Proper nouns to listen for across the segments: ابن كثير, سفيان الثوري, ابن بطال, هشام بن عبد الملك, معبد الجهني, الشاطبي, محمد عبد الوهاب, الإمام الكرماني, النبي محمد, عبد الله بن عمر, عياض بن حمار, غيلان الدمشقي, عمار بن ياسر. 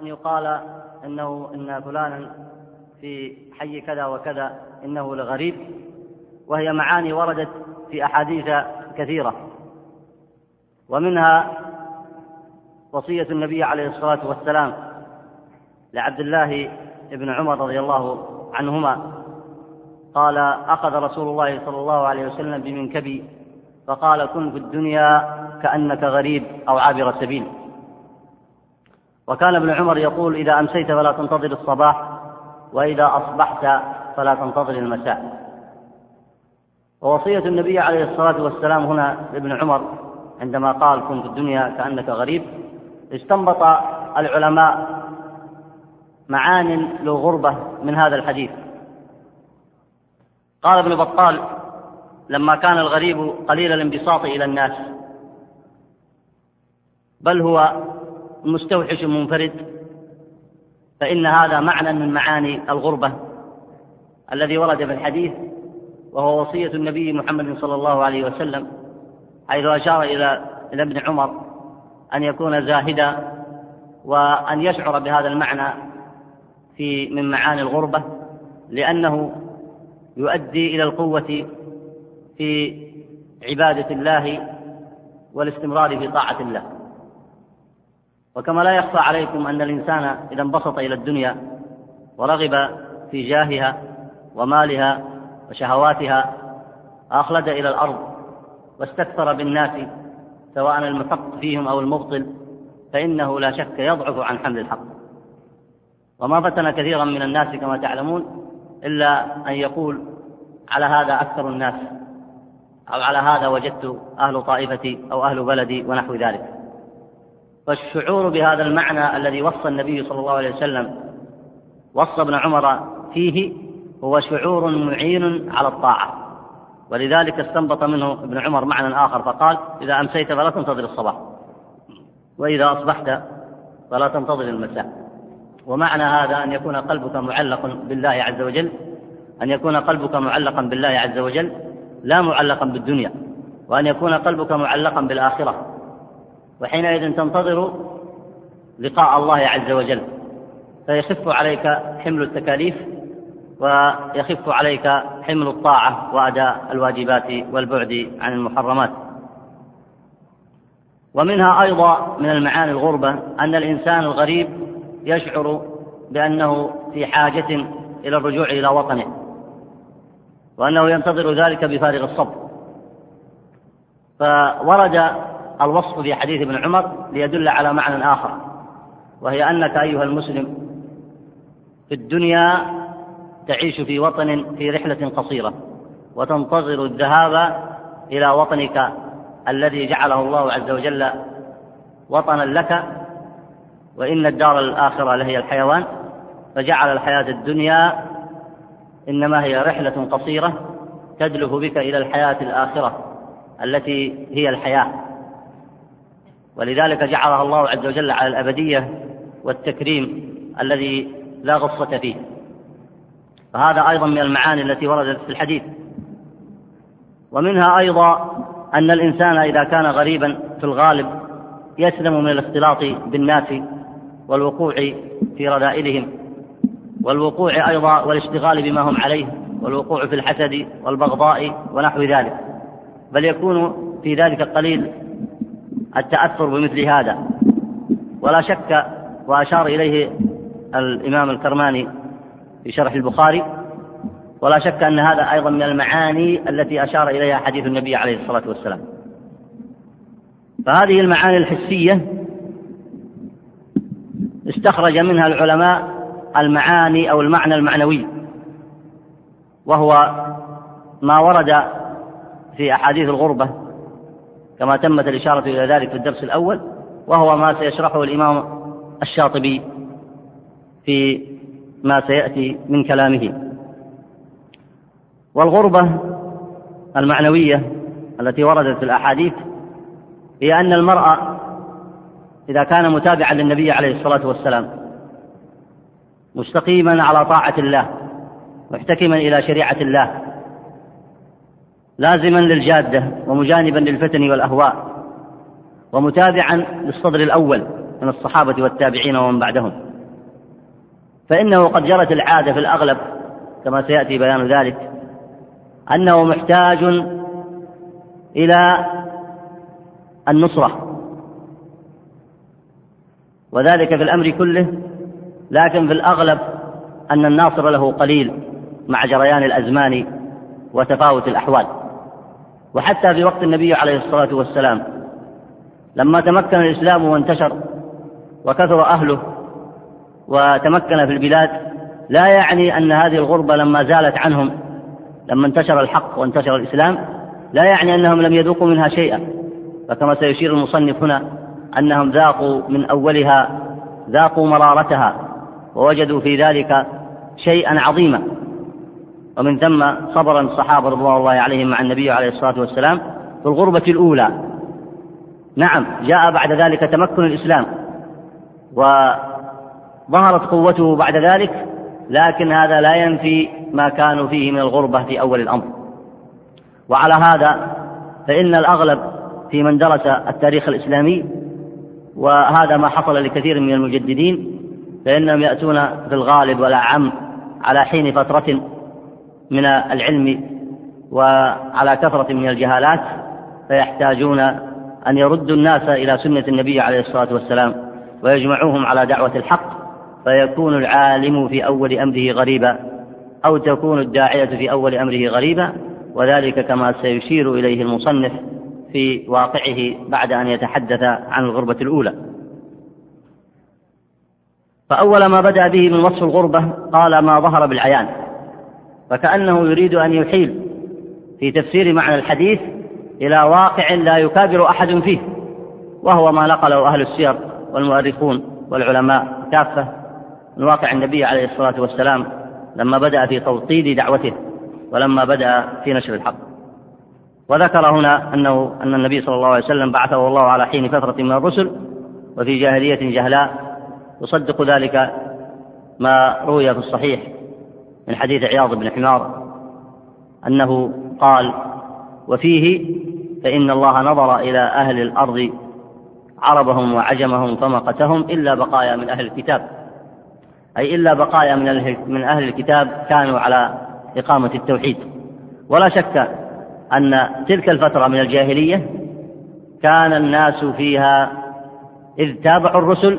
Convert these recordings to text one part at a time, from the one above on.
أن يقال أنه إن فلانا في حي كذا وكذا إنه لغريب، وهي معاني وردت في أحاديث كثيرة، ومنها وصية النبي عليه الصلاة والسلام لعبد الله بن عمر رضي الله عنهما قال: أخذ رسول الله صلى الله عليه وسلم بمنكبي فقال: كن في الدنيا كأنك غريب أو عابر سبيل. وكان ابن عمر يقول: إذا أمسيت فلا تنتظر الصباح، وإذا أصبحت فلا تنتظر المساء. ووصية النبي عليه الصلاة والسلام هنا لابن عمر عندما قال كن في الدنيا كأنك غريب، استنبط العلماء معان للغربة من هذا الحديث. قال ابن بطال: لما كان الغريب قليل الانبساط إلى الناس، بل هو مستوحش منفرد، فإن هذا معنى من معاني الغربة الذي ورد في الحديث، وهو وصية النبي محمد صلى الله عليه وسلم، حيث أشار إلى ابن عمر أن يكون زاهدا، وأن يشعر بهذا المعنى في من معاني الغربة، لأنه يؤدي إلى القوة في عبادة الله والاستمرار في طاعة الله. وكما لا يخفى عليكم أن الإنسان إذا انبسط إلى الدنيا ورغب في جاهها ومالها وشهواتها أخلد إلى الأرض واستكثر بالناس، سواء المحق فيهم أو المبطل، فإنه لا شك يضعف عن حمل الحق. وما فتن كثيرا من الناس كما تعلمون إلا أن يقول: على هذا أكثر الناس، أو على هذا وجدت أهل طائفتي أو أهل بلدي، ونحو ذلك. فالشعور بهذا المعنى الذي وصى النبي صلى الله عليه وسلم وصى ابن عمر فيه هو شعور معين على الطاعة، ولذلك استنبط منه ابن عمر معنى آخر فقال: إذا أمسيت فلا تنتظر الصباح، وإذا أصبحت فلا تنتظر المساء. ومعنى هذا أن يكون قلبك معلق بالله عز وجل، أن يكون قلبك معلقا بالله عز وجل لا معلقا بالدنيا، وأن يكون قلبك معلقا بالآخرة، وحينئذ تنتظر لقاء الله عز وجل، فيخف عليك حمل التكاليف، ويخف عليك حمل الطاعة وأداء الواجبات والبعد عن المحرمات. ومنها أيضا من المعاني الغربة أن الإنسان الغريب يشعر بأنه في حاجة إلى الرجوع إلى وطنه، وأنه ينتظر ذلك بفارغ الصبر. فورد الوصف في حديث ابن عمر ليدل على معنى آخر، وهي أنك أيها المسلم في الدنيا تعيش في وطن في رحلة قصيرة، وتنتظر الذهاب إلى وطنك الذي جعله الله عز وجل وطنا لك، وإن الدار الآخرة لهي الحيوان، فجعل الحياة الدنيا إنما هي رحلة قصيرة تدلف بك إلى الحياة الآخرة التي هي الحياة، ولذلك جعلها الله عز وجل على الأبدية والتكريم الذي لا غصة فيه. فهذا أيضا من المعاني التي وردت في الحديث. ومنها أيضا أن الإنسان إذا كان غريبا في الغالب يسلم من الاختلاط بالناس والوقوع في رذائلهم، والوقوع أيضا والاشتغال بما هم عليه، والوقوع في الحسد والبغضاء ونحو ذلك، بل يكون في ذلك قليل التأثر بمثل هذا. ولا شك، وأشار إليه الإمام الكرماني في شرح البخاري، ولا شك أن هذا أيضا من المعاني التي أشار إليها حديث النبي عليه الصلاة والسلام. فهذه المعاني الحسية استخرج منها العلماء المعاني أو المعنى المعنوي، وهو ما ورد في أحاديث الغربة كما تمت الإشارة إلى ذلك في الدرس الأول، وهو ما سيشرحه الإمام الشاطبي في ما سيأتي من كلامه. والغربة المعنوية التي وردت في الأحاديث هي أن المرء إذا كان متابعا للنبي عليه الصلاة والسلام مستقيما على طاعة الله، محتكما إلى شريعة الله، لازما للجادة ومجانبا للفتن والأهواء، ومتابعا للصدر الأول من الصحابة والتابعين ومن بعدهم، فإنه قد جرت العادة في الأغلب كما سيأتي بيان ذلك أنه محتاج إلى النصرة، وذلك في الأمر كله، لكن في الأغلب أن الناصر له قليل مع جريان الأزمان وتفاوت الأحوال. وحتى في وقت النبي عليه الصلاة والسلام لما تمكن الإسلام وانتشر وكثر أهله وتمكن في البلاد، لا يعني أن هذه الغربة لما زالت عنهم، لما انتشر الحق وانتشر الإسلام، لا يعني أنهم لم يذوقوا منها شيئا، فكما سيشير المصنف هنا أنهم ذاقوا من أولها، ذاقوا مرارتها ووجدوا في ذلك شيئا عظيما. ومن ثم صبر الصحابة رضوان الله عليهم مع النبي عليه الصلاة والسلام في الغربة الأولى. نعم، جاء بعد ذلك تمكن الإسلام وظهرت قوته بعد ذلك، لكن هذا لا ينفي ما كانوا فيه من الغربة في أول الأمر. وعلى هذا فإن الأغلب في من درس التاريخ الإسلامي، وهذا ما حصل لكثير من المجددين، فإنهم يأتون في الغالب والأعم على حين فترة من العلم وعلى كثرة من الجهالات، فيحتاجون أن يردوا الناس إلى سنة النبي عليه الصلاة والسلام ويجمعوهم على دعوة الحق، فيكون العالم في أول أمره غريبا، أو تكون الداعية في أول أمره غريبا، وذلك كما سيشير إليه المصنف في واقعه بعد أن يتحدث عن الغربة الأولى. فأول ما بدأ به من وصف الغربة قال: ما ظهر بالعيان. فكأنه يريد أن يحيل في تفسير معنى الحديث إلى واقع لا يكابر أحد فيه، وهو ما نقله أهل السير والمؤرخون والعلماء كافة من واقع النبي عليه الصلاة والسلام لما بدأ في توطيد دعوته ولما بدأ في نشر الحق. وذكر هنا أن النبي صلى الله عليه وسلم بعثه الله على حين فترة من الرسل، وفي جاهلية جهلاء، يصدق ذلك ما روي في الصحيح من حديث عياض بن حمار أنه قال: وفيه فإن الله نظر إلى أهل الأرض عربهم وعجمهم فمقتهم إلا بقايا من أهل الكتاب، أي إلا بقايا من أهل الكتاب كانوا على إقامة التوحيد. ولا شك أن تلك الفترة من الجاهلية كان الناس فيها إذ تابعوا الرسل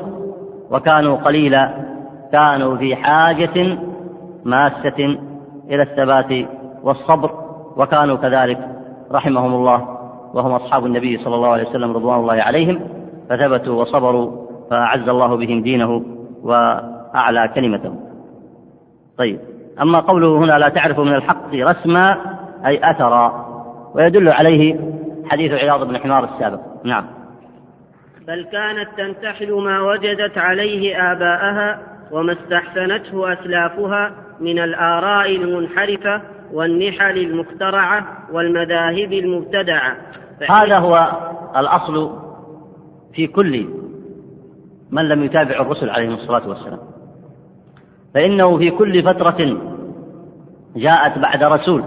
وكانوا قليلا، كانوا في حاجة ماسة إلى الثبات والصبر، وكانوا كذلك رحمهم الله، وهم أصحاب النبي صلى الله عليه وسلم رضوان الله عليهم، فثبتوا وصبروا، فأعز الله بهم دينه وأعلى كلمته. طيب، أما قوله هنا: لا تعرف من الحق رسما، أي أثرا، ويدل عليه حديث عياض بن حمار السابق. نعم، بل كانت تنتحل ما وجدت عليه آباءها وما استحسنته أسلافها من الآراء المنحرفة والنحل المخترعة والمذاهب المبتدعة. هذا هو الأصل في كل من لم يتابع الرسل عليهم الصلاة والسلام، فإنه في كل فترة جاءت بعد رسول،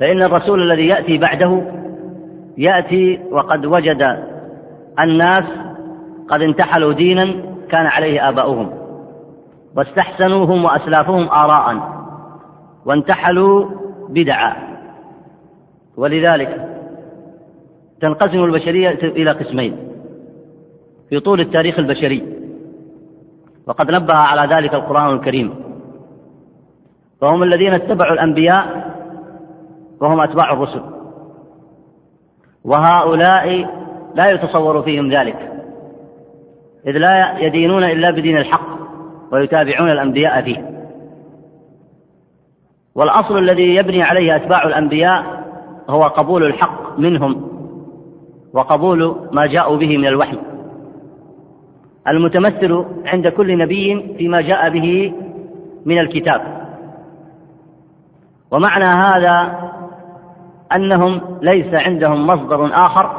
فإن الرسول الذي يأتي بعده يأتي وقد وجد الناس قد انتحلوا دينا كان عليه آباؤهم، واستحسنوهم وأسلافهم آراء، وانتحلوا بدعا. ولذلك تنقسم البشرية إلى قسمين في طول التاريخ البشري، وقد نبه على ذلك القرآن الكريم، فهم الذين اتبعوا الأنبياء وهم أتباع الرسل، وهؤلاء لا يتصور فيهم ذلك، إذ لا يدينون إلا بدين الحق ويتابعون الأنبياء فيه. والأصل الذي يبني عليه أتباع الأنبياء هو قبول الحق منهم وقبول ما جاءوا به من الوحي، المتمثل عند كل نبي فيما جاء به من الكتاب. ومعنى هذا أنهم ليس عندهم مصدر آخر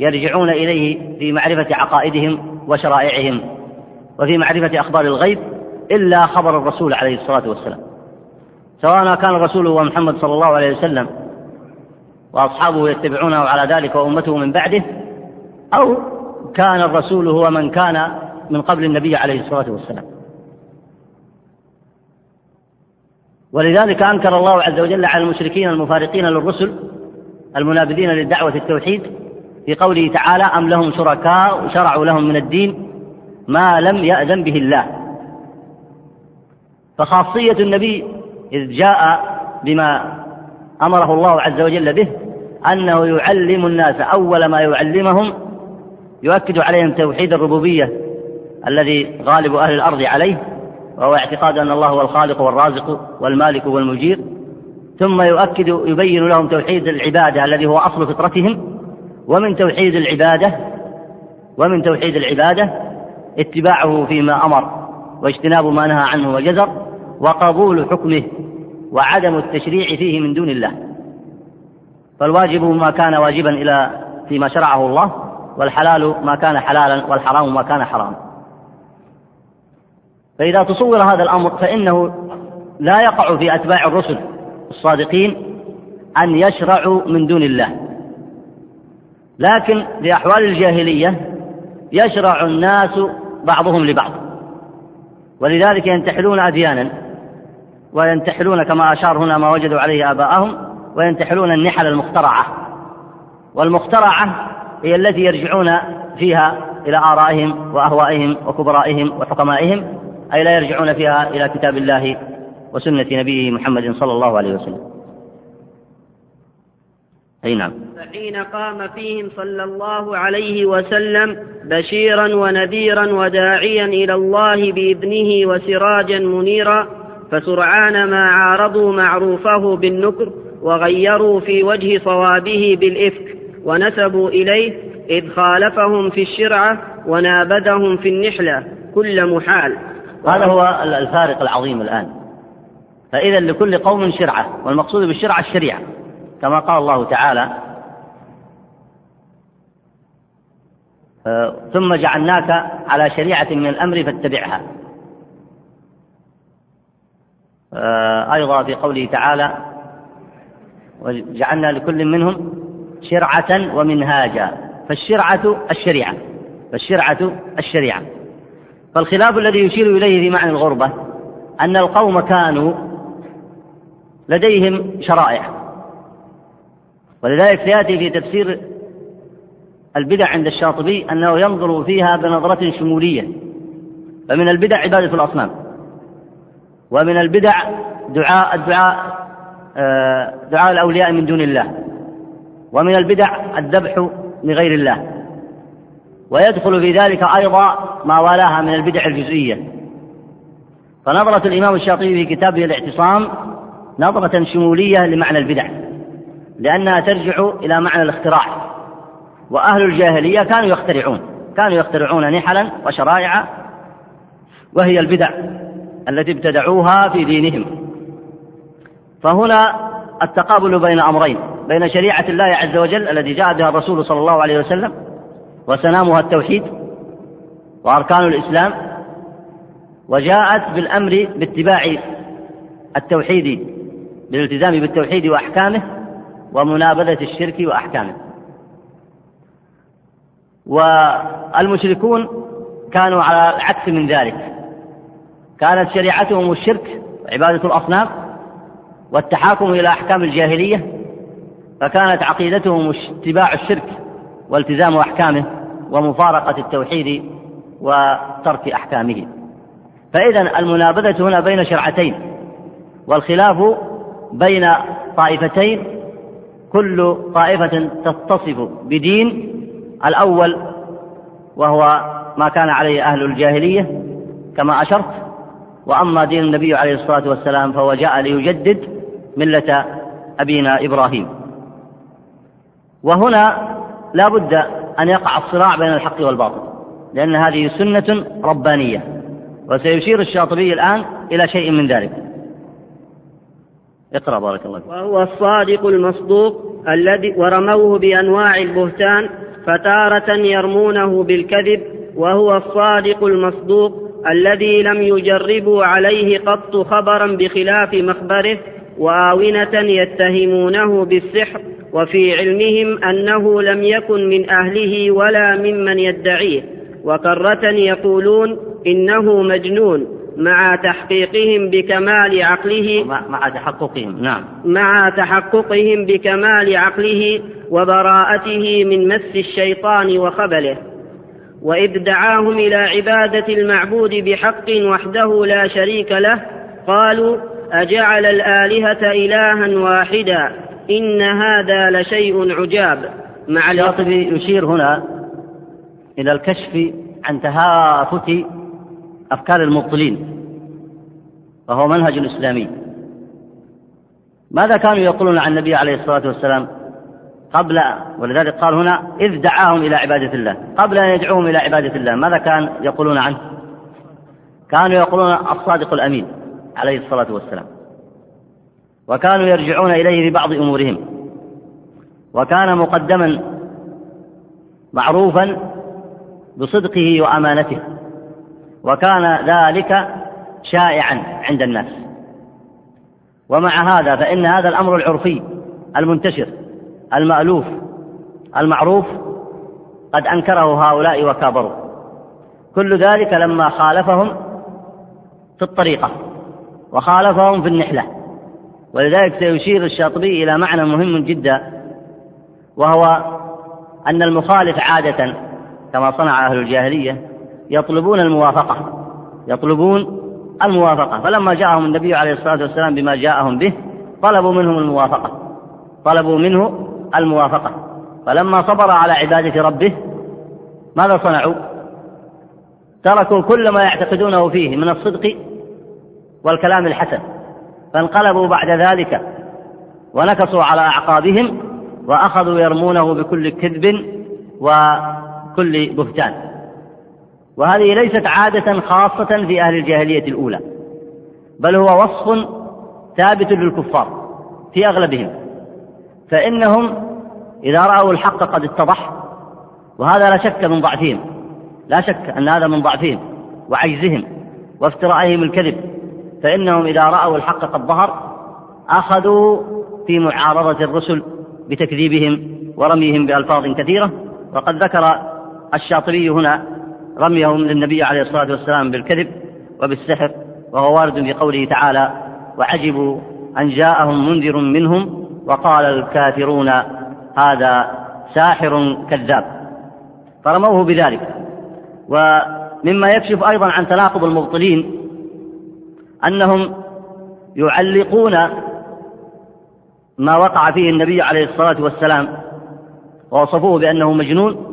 يرجعون إليه في معرفة عقائدهم وشرائعهم وفي معرفة أخبار الغيب إلا خبر الرسول عليه الصلاة والسلام، سواء كان الرسول هو محمد صلى الله عليه وسلم وأصحابه يتبعونه على ذلك وأمته من بعده، أو كان الرسول هو من كان من قبل النبي عليه الصلاة والسلام. ولذلك أنكر الله عز وجل على المشركين المفارقين للرسل المنابذين للدعوة التوحيد في قوله تعالى: أم لهم شركاء شرعوا لهم من الدين ما لم يأذن به الله. فخاصية النبي إذ جاء بما أمره الله عز وجل به أنه يعلم الناس، أول ما يعلمهم يؤكد عليهم توحيد الربوبية الذي غالب أهل الأرض عليه، وهو اعتقاد أن الله هو الخالق والرازق والمالك والمجير، ثم يبين لهم توحيد العبادة الذي هو أصل فطرتهم، ومن توحيد العبادة اتباعه فيما أمر واجتناب ما نهى عنه وجزر، وقبول حكمه وعدم التشريع فيه من دون الله. فالواجب ما كان واجبا إلى فيما شرعه الله، والحلال ما كان حلالا، والحرام ما كان حراما. فإذا تصور هذا الأمر فإنه لا يقع في أتباع الرسل الصادقين أن يشرعوا من دون الله، لكن في أحوال الجاهلية يشرع الناس بعضهم لبعض، ولذلك ينتحلون أديانا، وينتحلون كما أشار هنا ما وجدوا عليه آباءهم، وينتحلون النحل المخترعة، والمخترعة هي التي يرجعون فيها إلى آرائهم وأهوائهم وكبرائهم وحكمائهم، أي لا يرجعون فيها إلى كتاب الله وسنة نبيه محمد صلى الله عليه وسلم. أي نعم. فحين قام فيهم صلى الله عليه وسلم بشيرا ونذيرا وداعيا إلى الله بإذنه وسراجا منيرا، فسرعان ما عارضوا معروفه بالنكر وغيروا في وجه صوابه بالإفك ونسبوا إليه، إذ خالفهم في الشرعة ونابذهم في النحلة كل محال. هذا هو الفارق العظيم الآن. فإذا لكل قوم شرعة، والمقصود بالشرعة الشريعة كما قال الله تعالى: ثم جعلناك على شريعة من الأمر فاتبعها. أيضا في قوله تعالى: وجعلنا لكل منهم شرعة ومنهاجا. فالشرعة الشريعة. فالخلاف الذي يشير إليه في معنى الغربة أن القوم كانوا لديهم شرائع، ولذلك سيأتي في تفسير البدع عند الشاطبي أنه ينظر فيها بنظرة شمولية. فمن البدع عبادة الأصنام، ومن البدع دعاء الأولياء من دون الله، ومن البدع الذبح لغير الله، ويدخل في ذلك أيضا ما والاها من البدع الجزئية. فنظرة الإمام الشاطبي في كتابه الاعتصام نظرة شمولية لمعنى البدع، لأنها ترجع إلى معنى الاختراع، وأهل الجاهلية كانوا يخترعون نحلا وشرائع، وهي البدع التي ابتدعوها في دينهم. فهنا التقابل بين أمرين: بين شريعة الله عز وجل التي جاء بها الرسول صلى الله عليه وسلم، وسنامها التوحيد وأركان الإسلام، وجاءت بالأمر باتباع التوحيد، بالالتزام بالتوحيد وأحكامه، ومنابذة الشرك وأحكامه. والمشركون كانوا على العكس من ذلك، كانت شريعتهم الشرك وعبادة الأصنام والتحاكم إلى أحكام الجاهلية، فكانت عقيدتهم اتباع الشرك والتزام أحكامه ومفارقة التوحيد وترك أحكامه. فإذا المنابذة هنا بين شرعتين، والخلاف بين طائفتين، كل طائفة تتصف بدين. الأول وهو ما كان عليه أهل الجاهلية كما أشرت، وأما دين النبي عليه الصلاة والسلام فهو جاء ليجدد ملة أبينا إبراهيم. وهنا لا بد أن يقع الصراع بين الحق والباطل، لأن هذه سنة ربانية، وسيشير الشاطبي الآن إلى شيء من ذلك. اقرأ بارك الله. وهو الصادق المصدوق الذي ورموه بأنواع البهتان، فتارة يرمونه بالكذب، وهو الصادق المصدوق الذي لم يجربوا عليه قط خبرا بخلاف مخبره، وآونة يتهمونه بالسحر، وفي علمهم أنه لم يكن من أهله ولا ممن يدعيه، وكرة يقولون إنه مجنون مع تحقيقهم بكمال عقله وبراءته من مس الشيطان وخبله، وإذ دعاهم إلى عبادة المعبود بحق وحده لا شريك له قالوا أجعل الآلهة إلها واحدا إن هذا لشيء عجاب. مع الشاطبي يشير هنا إلى الكشف عن تهافت أفكار المبطلين، وهو منهج إسلامي. ماذا كانوا يقولون عن النبي عليه الصلاة والسلام قبل، ولذلك قال هنا إذ دعاهم إلى عبادة الله، قبل أن يدعوهم إلى عبادة الله ماذا كان يقولون عنه؟ كانوا يقولون الصادق الأمين عليه الصلاة والسلام، وكانوا يرجعون إليه ببعض أمورهم، وكان مقدما معروفا بصدقه وأمانته، وكان ذلك شائعا عند الناس. ومع هذا فإن هذا الأمر العرفي المنتشر المألوف المعروف قد أنكره هؤلاء وكابروا، كل ذلك لما خالفهم في الطريقة وخالفهم في النحلة. ولذلك سيشير الشاطبي إلى معنى مهم جدا، وهو أن المخالف عادة كما صنع أهل الجاهلية يطلبون الموافقة، فلما جاءهم النبي عليه الصلاة والسلام بما جاءهم به طلبوا منه الموافقة. فلما صبر على عبادة ربه ماذا صنعوا؟ تركوا كل ما يعتقدونه فيه من الصدق والكلام الحسن، فانقلبوا بعد ذلك ونكصوا على أعقابهم وأخذوا يرمونه بكل كذب وكل بهتان. وهذه ليست عادة خاصة في أهل الجاهلية الأولى، بل هو وصف ثابت للكفار في أغلبهم، فإنهم إذا رأوا الحق قد اتضح، وهذا لا شك من ضعفهم، وعجزهم وافترائهم الكذب، فإنهم إذا رأوا الحق قد ظهر أخذوا في معارضة الرسل بتكذيبهم ورميهم بألفاظ كثيرة. وقد ذكر الشاطبي هنا رميهم للنبي عليه الصلاة والسلام بالكذب وبالسحر، وهو وارد في قوله تعالى وعجبوا أن جاءهم منذر منهم وقال الكافرون هذا ساحر كذاب، فرموه بذلك. ومما يكشف أيضا عن تناقض المبطلين أنهم يعلقون ما وقع فيه النبي عليه الصلاة والسلام ووصفوه بأنه مجنون،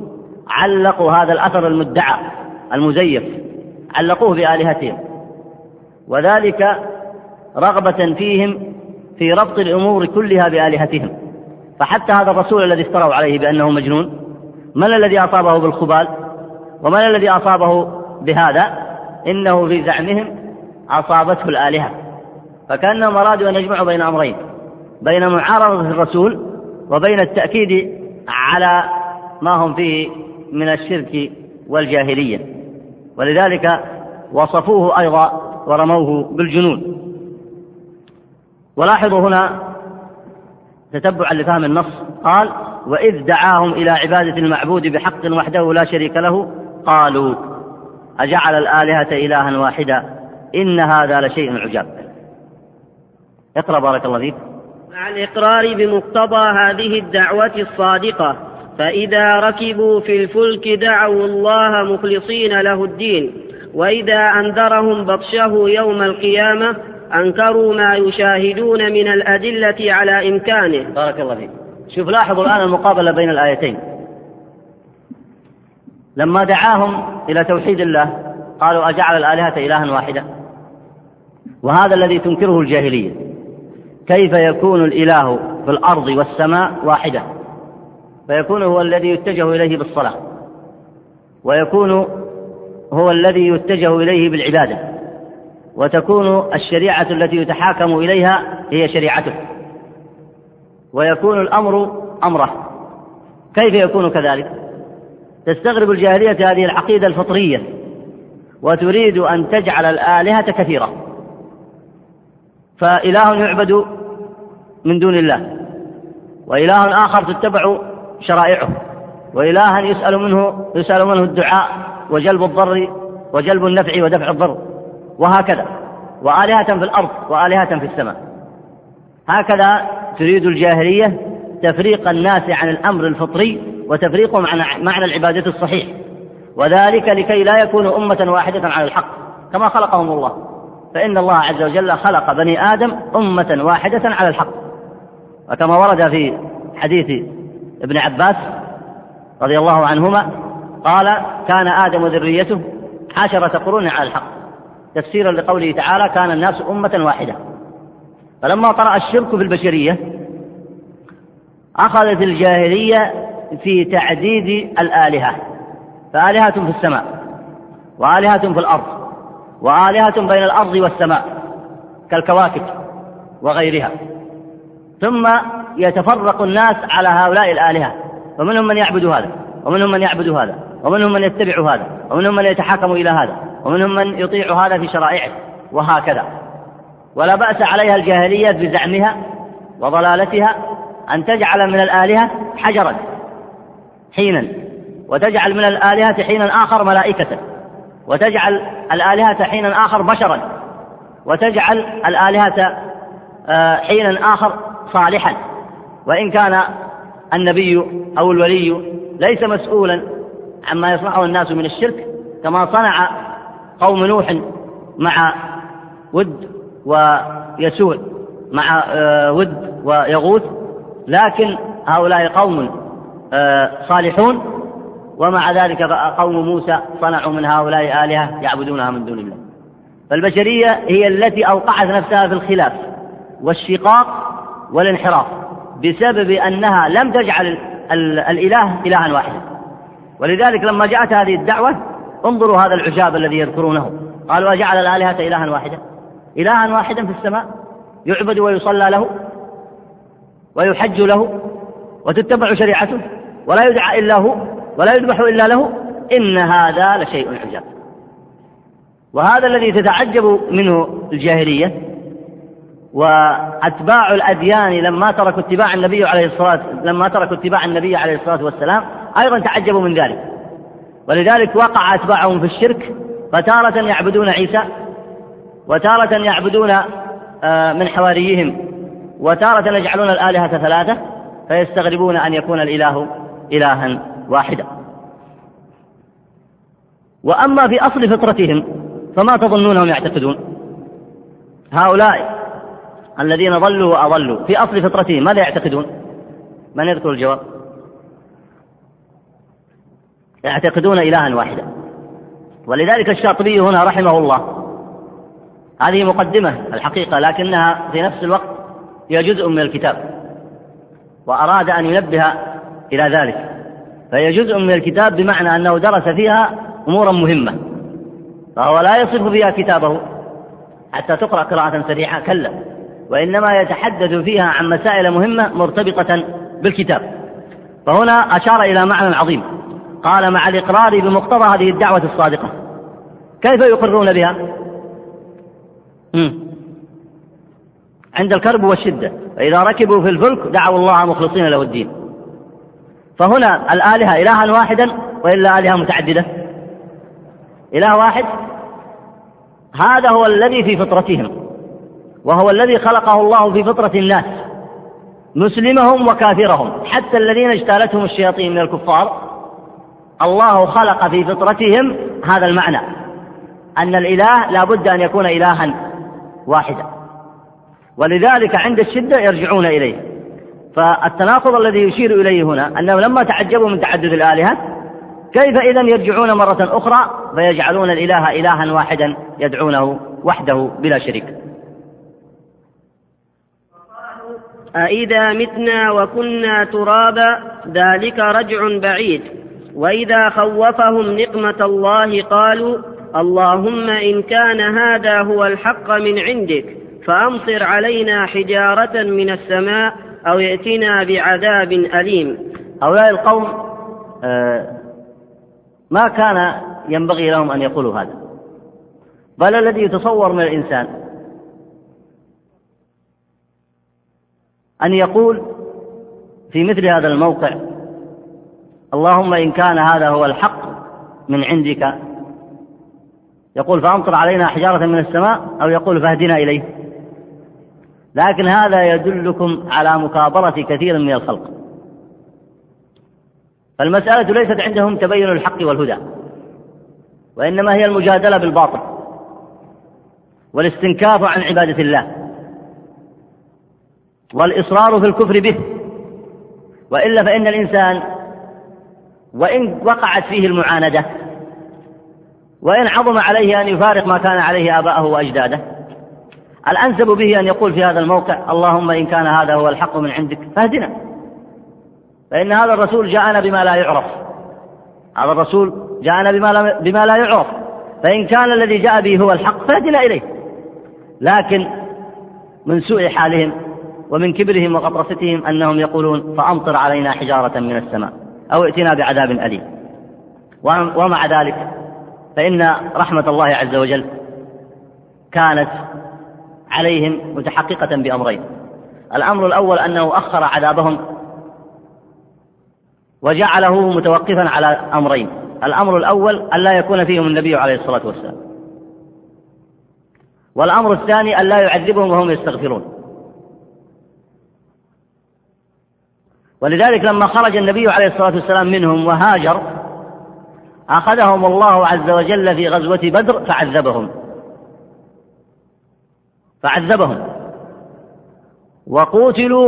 علقوا هذا الأثر المدعى المزيف علقوه بآلهتهم، وذلك رغبة فيهم في ربط الأمور كلها بآلهتهم. فحتى هذا الرسول الذي افتروا عليه بأنه مجنون، من الذي أصابه بالخبال ومن الذي أصابه بهذا؟ إنه في زعمهم أصابته الآلهة، فكأنهم أرادوا أن يجمعوا بين أمرين، بين معارضة الرسول وبين التأكيد على ما هم فيه من الشرك والجاهلية، ولذلك وصفوه أيضا ورموه بالجنون. ولاحظوا هنا تتبعا لفهم النص، قال وإذ دعاهم إلى عبادة المعبود بحق وحده لا شريك له قالوا أجعل الآلهة إلها واحدا إن هذا لشيء عجاب. اقرأ بارك الله فيك. مع الإقرار بمقتضى هذه الدعوة الصادقة فإذا ركبوا في الفلك دعوا الله مخلصين له الدين، وإذا أنذرهم بطشه يوم القيامة أنكروا ما يشاهدون من الأدلة على إمكانه. بارك الله فيك. شوف، لاحظوا الآن المقابلة بين الآيتين. لما دعاهم إلى توحيد الله قالوا أجعل الآلهة إلها واحدة، وهذا الذي تنكره الجاهلية، كيف يكون الإله في الأرض والسماء واحدة فيكون هو الذي يتجه إليه بالصلاة، ويكون هو الذي يتجه إليه بالعبادة، وتكون الشريعة التي يتحاكم إليها هي شريعته، ويكون الأمر أمره؟ كيف يكون كذلك؟ تستغرب الجاهلية هذه العقيدة الفطرية، وتريد أن تجعل الآلهة كثيرة، فإله يعبد من دون الله، وإله آخر تتبع شرائعه، وإلها يسأل منه الدعاء وجلب الضر وجلب النفع ودفع الضر وهكذا، وآلهة في الأرض وآلهة في السماء. هكذا تريد الجاهلية تفريق الناس عن الأمر الفطري وتفريقهم عن معنى العبادة الصحيح، وذلك لكي لا يكونوا أمة واحدة على الحق كما خلقهم الله، فإن الله عز وجل خلق بني آدم أمة واحدة على الحق. وكما ورد في حديث ابن عباس رضي الله عنهما قال: كان آدم وذريته 10 قرون على الحق، تفسيرا لقوله تعالى: كان الناس أمة واحدة. فلما طرأ الشرك في البشرية أخذت الجاهلية في تعديد الآلهة، فآلهة في السماء وآلهة في الأرض وآلهة بين الأرض والسماء كالكواكب وغيرها. ثم يتفرق الناس على هؤلاء الآلهة، ومنهم من يعبد هذا ومنهم من يعبد هذا ومنهم من يتبع هذا ومنهم من يتحاكم إلى هذا ومنهم من يطيع هذا في شرائعه وهكذا. ولا بأس عليها الجاهلية بزعمها وضلالتها أن تجعل من الآلهة حجرا حينا، وتجعل من الآلهة حينا آخر ملائكة، وتجعل الآلهة حينا آخر بشرا، وتجعل الآلهة حينا آخر صالحا، وإن كان النبي أو الولي ليس مسؤولا عما يصنعه الناس من الشرك، كما صنع قوم نوح مع ود ويسوع مع ود ويغوث، لكن هؤلاء قوم صالحون، ومع ذلك قوم موسى صنعوا من هؤلاء آلهة يعبدونها من دون الله. فالبشرية هي التي أوقعت نفسها في الخلاف والشقاق والانحراف بسبب أنها لم تجعل الإله إلها واحدا. ولذلك لما جاءت هذه الدعوة، انظروا هذا العجاب الذي يذكرونه، قالوا: أجعل الآلهة إلها واحدا، إلها واحدا في السماء يعبد ويصلى له ويحج له وتتبع شريعته ولا يدعى إلا هو ولا يذبح إلا له، إن هذا لشيء عجاب. وهذا الذي تتعجب منه الجاهلية وأتباع الأديان لما تركوا اتباع النبي عليه الصلاة والسلام أيضا تعجبوا من ذلك، ولذلك وقع أتباعهم في الشرك، فتارة يعبدون عيسى، وتارة يعبدون من حواريهم، وتارة يجعلون الآلهة 3، فيستغربون أن يكون الإله إلها واحدا. وأما في أصل فطرتهم فما تظنونهم يعتقدون؟ هؤلاء الذين ضلوا وأضلوا في أصل فطرتهم ماذا يعتقدون؟ من يذكر الجواب؟ يعتقدون إلها واحدا. ولذلك الشاطبي هنا رحمه الله، هذه مقدمة الحقيقة، لكنها في نفس الوقت هي جزء من الكتاب، وأراد أن ينبه إلى ذلك، فهي جزء من الكتاب بمعنى أنه درس فيها أمورا مهمة، فهو لا يصف بها كتابه حتى تقرأ قراءة سريعة، كلا، وإنما يتحدث فيها عن مسائل مهمة مرتبطة بالكتاب. فهنا أشار إلى معنى عظيم، قال: مع الإقرار بمقتضى هذه الدعوة الصادقة. كيف يقرون بها؟ عند الكرب والشدة، فإذا ركبوا في الفلك دعوا الله مخلصين له الدين. فهنا الآلهة إلها واحدا وإلا آلهة متعددة؟ إله واحد، هذا هو الذي في فطرتهم، وهو الذي خلقه الله في فطرة الناس مسلمهم وكافرهم، حتى الذين اجتالتهم الشياطين من الكفار، الله خلق في فطرتهم هذا المعنى، أن الإله لا بد أن يكون إلها واحدا، ولذلك عند الشدة يرجعون إليه. فالتناقض الذي يشير إليه هنا أنه لما تعجبوا من تعدد الآلهة، كيف إذن يرجعون مرة أخرى فيجعلون الإله إلها واحدا يدعونه وحده بلا شريك؟ أإذا متنا وكنا ترابا ذلك رجع بعيد. وإذا خوفهم نقمة الله قالوا: اللهم إن كان هذا هو الحق من عندك فأمطر علينا حجارة من السماء أو يأتنا بعذاب أليم. هؤلاء القوم ما كان ينبغي لهم أن يقولوا هذا، بل الذي يتصور من الإنسان أن يقول في مثل هذا الموقع: اللهم إن كان هذا هو الحق من عندك؟ يقول فأمطر علينا حجارة من السماء، أو يقول فاهدنا إليه. لكن هذا يدلكم على مكابرة كثير من الخلق. فالمسألة ليست عندهم تبين الحق والهدى، وإنما هي المجادلة بالباطل والاستنكاف عن عبادة الله والإصرار في الكفر به. وإلا فإن الإنسان وإن وقعت فيه المعاندة، وإن عظم عليه أن يفارق ما كان عليه آباءه وأجداده، الأنسب به أن يقول في هذا الموقع: اللهم إن كان هذا هو الحق من عندك فاهدنا، فإن هذا الرسول جاءنا بما لا يعرف، هذا الرسول جاءنا بما لا يعرف، فإن كان الذي جاء به هو الحق فاهدنا إليه. لكن من سوء حالهم ومن كبرهم وغطرستهم أنهم يقولون: فأمطر علينا حجارة من السماء، أو ائتنا بعذاب أليم. ومع ذلك فإن رحمة الله عز وجل كانت عليهم متحققة بأمرين: الأمر الأول أنه أخر عذابهم وجعله متوقفا على أمرين: الأمر الأول ألا يكون فيهم النبي عليه الصلاة والسلام، والأمر الثاني ألا يعذبهم وهم يستغفرون. ولذلك لما خرج النبي عليه الصلاة والسلام منهم وهاجر، أخذهم الله عز وجل في غزوة بدر فعذبهم وقتلوا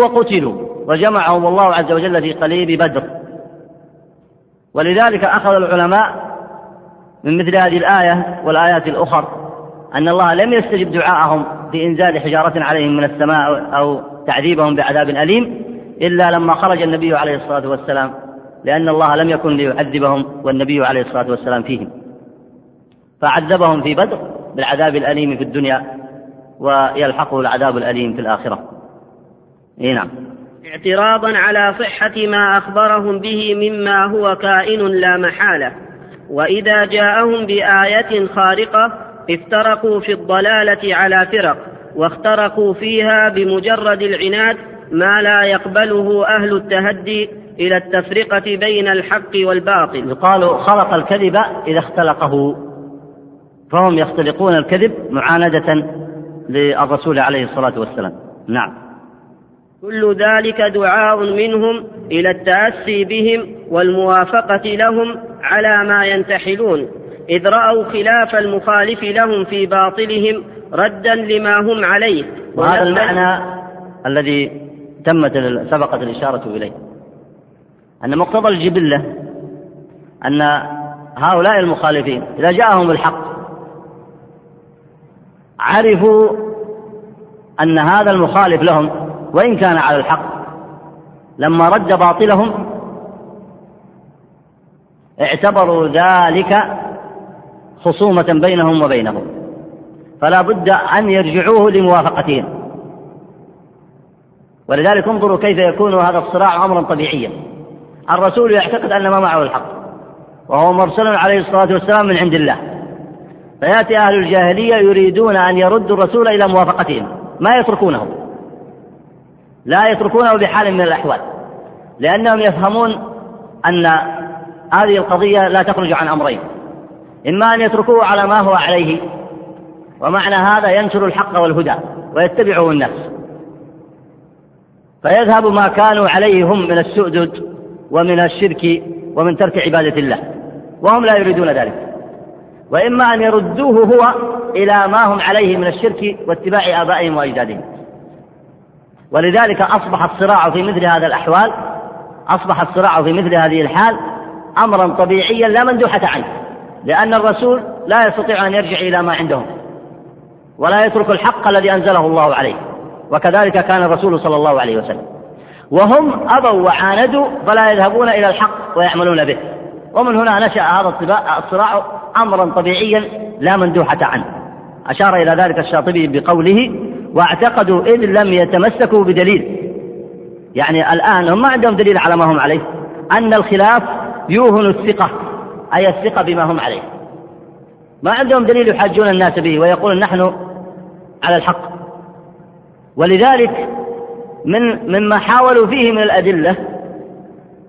وجمعهم الله عز وجل في قليب بدر. ولذلك أخذ العلماء من مثل هذه الآية والآيات الأخرى أن الله لم يستجب دعاءهم بإنزال حجارة عليهم من السماء أو تعذيبهم بعذاب أليم إلا لما خرج النبي عليه الصلاة والسلام، لأن الله لم يكن ليعذبهم والنبي عليه الصلاة والسلام فيهم، فعذبهم في بدر بالعذاب الأليم في الدنيا ويلحقه العذاب الأليم في الآخرة. نعم. اعتراضا على صحة ما أخبرهم به مما هو كائن لا محالة، وإذا جاءهم بآية خارقة افترقوا في الضلالة على فرق، واخترقوا فيها بمجرد العناد ما لا يقبله أهل التهدي إلى التفرقة بين الحق والباطل. يقال خلق الكذب إذا اختلقه، فهم يختلقون الكذب معاندة للرسول عليه الصلاة والسلام. نعم. كل ذلك دعاء منهم إلى التأسي بهم والموافقة لهم على ما ينتحلون، إذ رأوا خلاف المخالف لهم في باطلهم ردا لما هم عليه. وهذا المعنى الذي سبقت الإشارة إليه، أن مقتضى الجبلة أن هؤلاء المخالفين إذا جاءهم الحق عرفوا أن هذا المخالف لهم وإن كان على الحق، لما رد باطلهم اعتبروا ذلك خصومة بينهم وبينهم، فلا بد أن يرجعوه لموافقتهم. ولذلك انظروا كيف يكون هذا الصراع أمرا طبيعيا. الرسول يعتقد أن ما معه الحق، وهو مرسل عليه الصلاة والسلام من عند الله، فيأتي أهل الجاهلية يريدون أن يردوا الرسول إلى موافقتهم، لا يتركونه بحال من الأحوال، لأنهم يفهمون أن هذه القضية لا تخرج عن أمرين: إما أن يتركوه على ما هو عليه، ومعنى هذا ينشر الحق والهدى ويتبعه الناس، فيذهب ما كانوا عليه هم من السؤدد ومن الشرك ومن ترك عبادة الله، وهم لا يريدون ذلك. وإما أن يردوه هو إلى ما هم عليه من الشرك واتباع آبائهم وأجدادهم. ولذلك أصبح الصراع في مثل هذه الحال أمرا طبيعيا لا مندوحة عنه، لأن الرسول لا يستطيع أن يرجع إلى ما عندهم ولا يترك الحق الذي أنزله الله عليه، وكذلك كان الرسول صلى الله عليه وسلم. وهم أبوا وعاندوا فلا يذهبون إلى الحق ويعملون به، ومن هنا نشأ هذا الصراع أمرا طبيعيا لا مندوحة عنه. أشار إلى ذلك الشاطبي بقوله: واعتقدوا إذ لم يتمسكوا بدليل. يعني الآن هم ما عندهم دليل على ما هم عليه، أن الخلاف يوهن الثقة، أي الثقة بما هم عليه، ما عندهم دليل يحاجون الناس به ويقولون نحن على الحق. ولذلك مما حاولوا فيه من الأدلة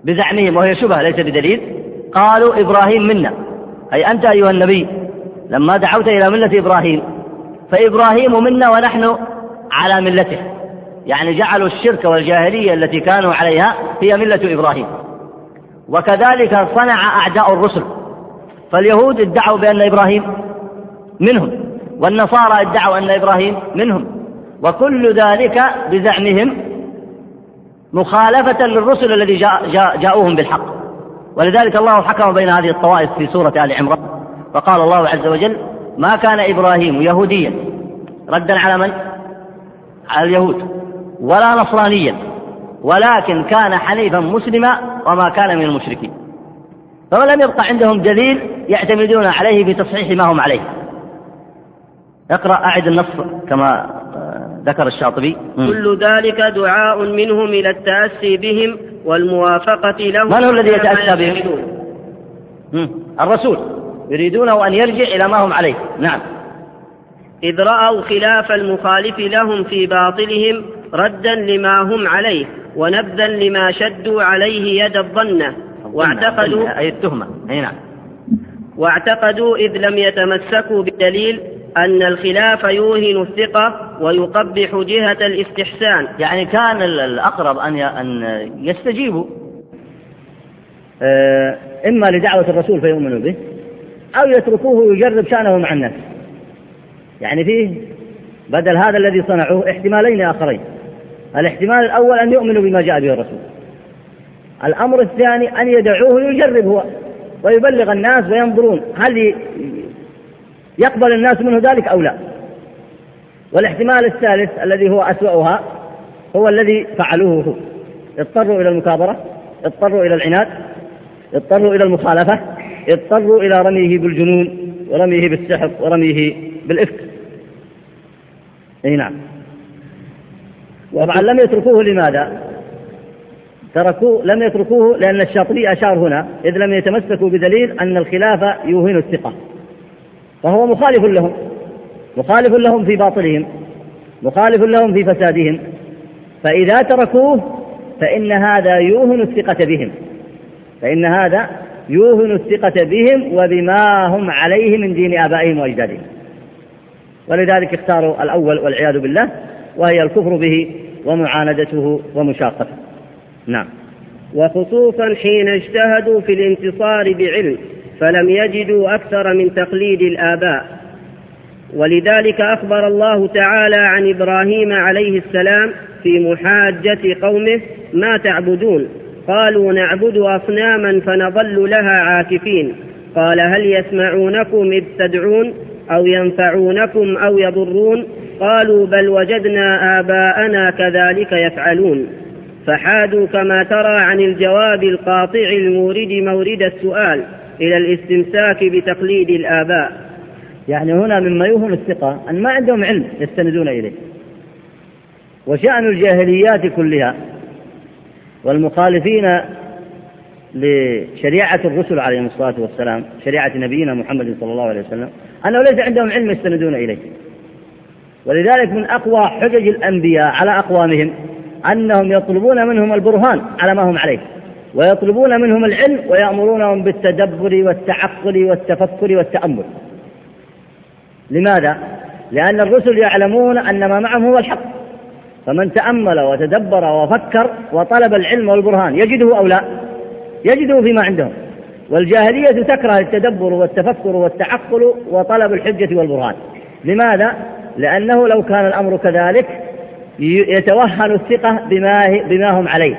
بزعمهم، وهي شبهة ليس بدليل، قالوا إبراهيم منا، أي أنت أيها النبي لما دعوت إلى ملة إبراهيم فإبراهيم منا ونحن على ملته، يعني جعلوا الشرك والجاهلية التي كانوا عليها هي ملة إبراهيم. وكذلك صنع أعداء الرسل، فاليهود ادعوا بأن إبراهيم منهم، والنصارى ادعوا أن إبراهيم منهم، وكل ذلك بزعمهم مخالفة للرسل الذي جاءوهم بالحق. ولذلك الله حكم بين هذه الطوائف في سورة آل عمران، فقال الله عز وجل: ما كان إبراهيم يهوديا، ردا على من؟ على اليهود، ولا نصرانيا، ولكن كان حنيفا مسلما وما كان من المشركين. فلم يبقى عندهم دليل يعتمدون عليه في تصحيح ما هم عليه. اقرأ، أعد النص كما ذكر الشاطبي. كل ذلك دعاء منهم إلى التأسي بهم والموافقة لهم. من هو الذي يتأسى بهم؟ الرسول، يريدونه أن يرجع إلى ما هم عليه. نعم. إذ رأوا خلاف المخالف لهم في باطلهم ردا لما هم عليه ونبذا لما شدوا عليه يد الظنة، واعتقدوا أي التهمة. نعم. واعتقدوا إذ لم يتمسكوا بدليل أن الخلاف يوهن الثقة ويقبح جهة الاستحسان. يعني كان الأقرب أن يستجيبوا إما لدعوة الرسول فيؤمنوا به، أو يتركوه ويجرب شأنه مع الناس. يعني فيه بدل هذا الذي صنعوه احتمالين آخرين: الاحتمال الأول أن يؤمنوا بما جاء به الرسول، الأمر الثاني أن يدعوه ويجرب هو ويبلغ الناس وينظرون هل يقبل الناس منه ذلك أو لا. والاحتمال الثالث الذي هو أسوأها هو الذي فعلوه هو: اضطروا إلى المكابرة، اضطروا إلى العناد، اضطروا إلى المخالفة، اضطروا إلى رميه بالجنون ورميه بالسحر ورميه بالإفك. أي نعم. وطبعا لم يتركوه لماذا؟ لم يتركوه لأن الشاطبي أشار هنا: إذ لم يتمسكوا بدليل أن الخلاف يوهن الثقة، فهو مخالف لهم، مخالف لهم في باطلهم، مخالف لهم في فسادهم، فإذا تركوه فإن هذا يوهن الثقة بهم وبما هم عليه من دين آبائهم وأجدادهم. ولذلك اختاروا الأول والعياذ بالله، وهي الكفر به ومعاندته ومشاقته. نعم. وخصوصا حين اجتهدوا في الانتصار بعلم فلم يجدوا أكثر من تقليد الآباء. ولذلك أخبر الله تعالى عن إبراهيم عليه السلام في محاجة قومه: ما تعبدون؟ قالوا: نعبد أصناما فنظل لها عاكفين. قال: هل يسمعونكم إذ تدعون أو ينفعونكم أو يضرون؟ قالوا: بل وجدنا آباءنا كذلك يفعلون. فحادوا كما ترى عن الجواب القاطع المورد مورد السؤال إلى الاستمساك بتقليد الآباء. يعني هنا مما يوهم الثقة أن ما عندهم علم يستندون إليه. وشأن الجاهليات كلها والمخالفين لشريعة الرسل عليهم الصلاة والسلام، شريعة نبينا محمد صلى الله عليه وسلم، أنه ليس عندهم علم يستندون إليه. ولذلك من أقوى حجج الأنبياء على أقوامهم أنهم يطلبون منهم البرهان على ما هم عليه، ويطلبون منهم العلم، ويأمرونهم بالتدبر والتعقل والتفكر والتأمل. لماذا؟ لأن الرسل يعلمون أن ما معهم هو الحق، فمن تأمل وتدبر وفكر وطلب العلم والبرهان يجده أو لا؟ يجده فيما عندهم. والجاهلية تكره التدبر والتفكر والتعقل وطلب الحجة والبرهان. لماذا؟ لأنه لو كان الأمر كذلك يتوهن الثقة بما هم عليه،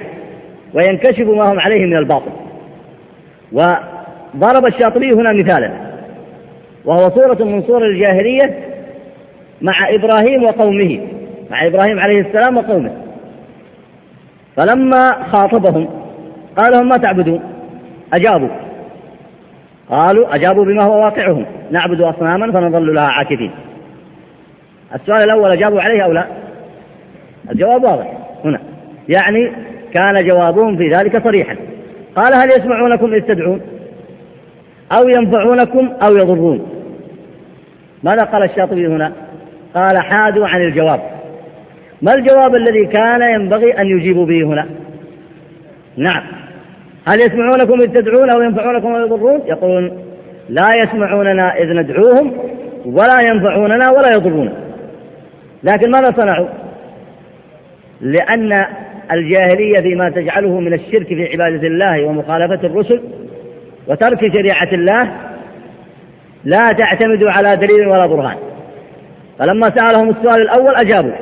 وينكشف ما هم عليه من الباطل. وضرب الشاطبي هنا مثالا، وهو صورة من صور الجاهلية مع إبراهيم وقومه، مع إبراهيم عليه السلام وقومه. فلما خاطبهم قال لهم: ما تعبدون؟ أجابوا بما هو واقعهم: نعبد أصناما فنظل لها عاكفين. السؤال الأول أجابوا عليه أو لا؟ الجواب واضح هنا، يعني كان جوابهم في ذلك صريحا. قال: هل يسمعونكم إذ تدعون أو ينفعونكم أو يضرون؟ ماذا قال الشاطبي هنا؟ قال: حادوا عن الجواب. ما الجواب الذي كان ينبغي أن يجيبوا به هنا؟ نعم. هل يسمعونكم إذ تدعون أو ينفعونكم أو يضرون؟ يقولون: لا يسمعوننا إذ ندعوهم ولا ينفعوننا ولا يضروننا. لكن ماذا صنعوا؟ لأن الجاهلية فيما تجعله من الشرك في عبادة الله ومخالفة الرسل وترك شريعة الله لا تعتمد على دليل ولا برهان. فلما سألهم السؤال الأول أجابوا،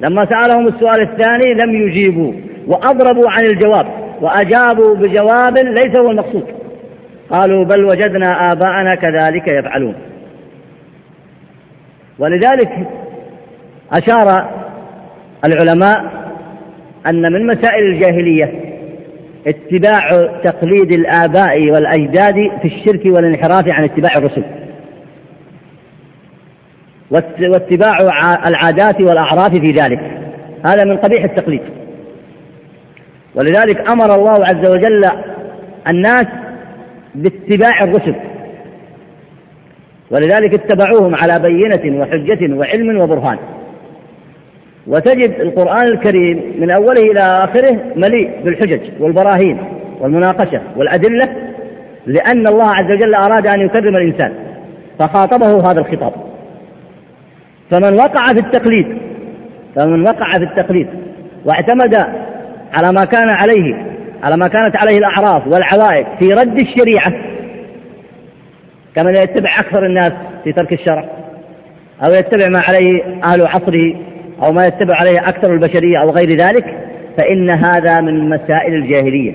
لما سألهم السؤال الثاني لم يجيبوا وأضربوا عن الجواب وأجابوا بجواب ليس هو المقصود. قالوا بل وجدنا آباءنا كذلك يفعلون. ولذلك أشار العلماء أن من مسائل الجاهلية اتباع تقليد الآباء والأجداد في الشرك والانحراف عن اتباع الرسل، واتباع العادات والأعراف في ذلك، هذا من قبيح التقليد. ولذلك أمر الله عز وجل الناس باتباع الرسل، ولذلك اتبعوهم على بينة وحجة وعلم وبرهان. وتجد القرآن الكريم من أوله إلى آخره مليء بالحجج والبراهين والمناقشة والأدلة، لأن الله عز وجل أراد أن يكرم الإنسان فخاطبه هذا الخطاب. فمن وقع في التقليد واعتمد على ما كان عليه، على ما كانت عليه الأعراف والعوائد في رد الشريعة، كمن يتبع أكثر الناس في ترك الشرع، أو يتبع ما عليه أهل عصره، أو ما يتبع عليه أكثر البشرية، أو غير ذلك، فإن هذا من مسائل الجاهلية،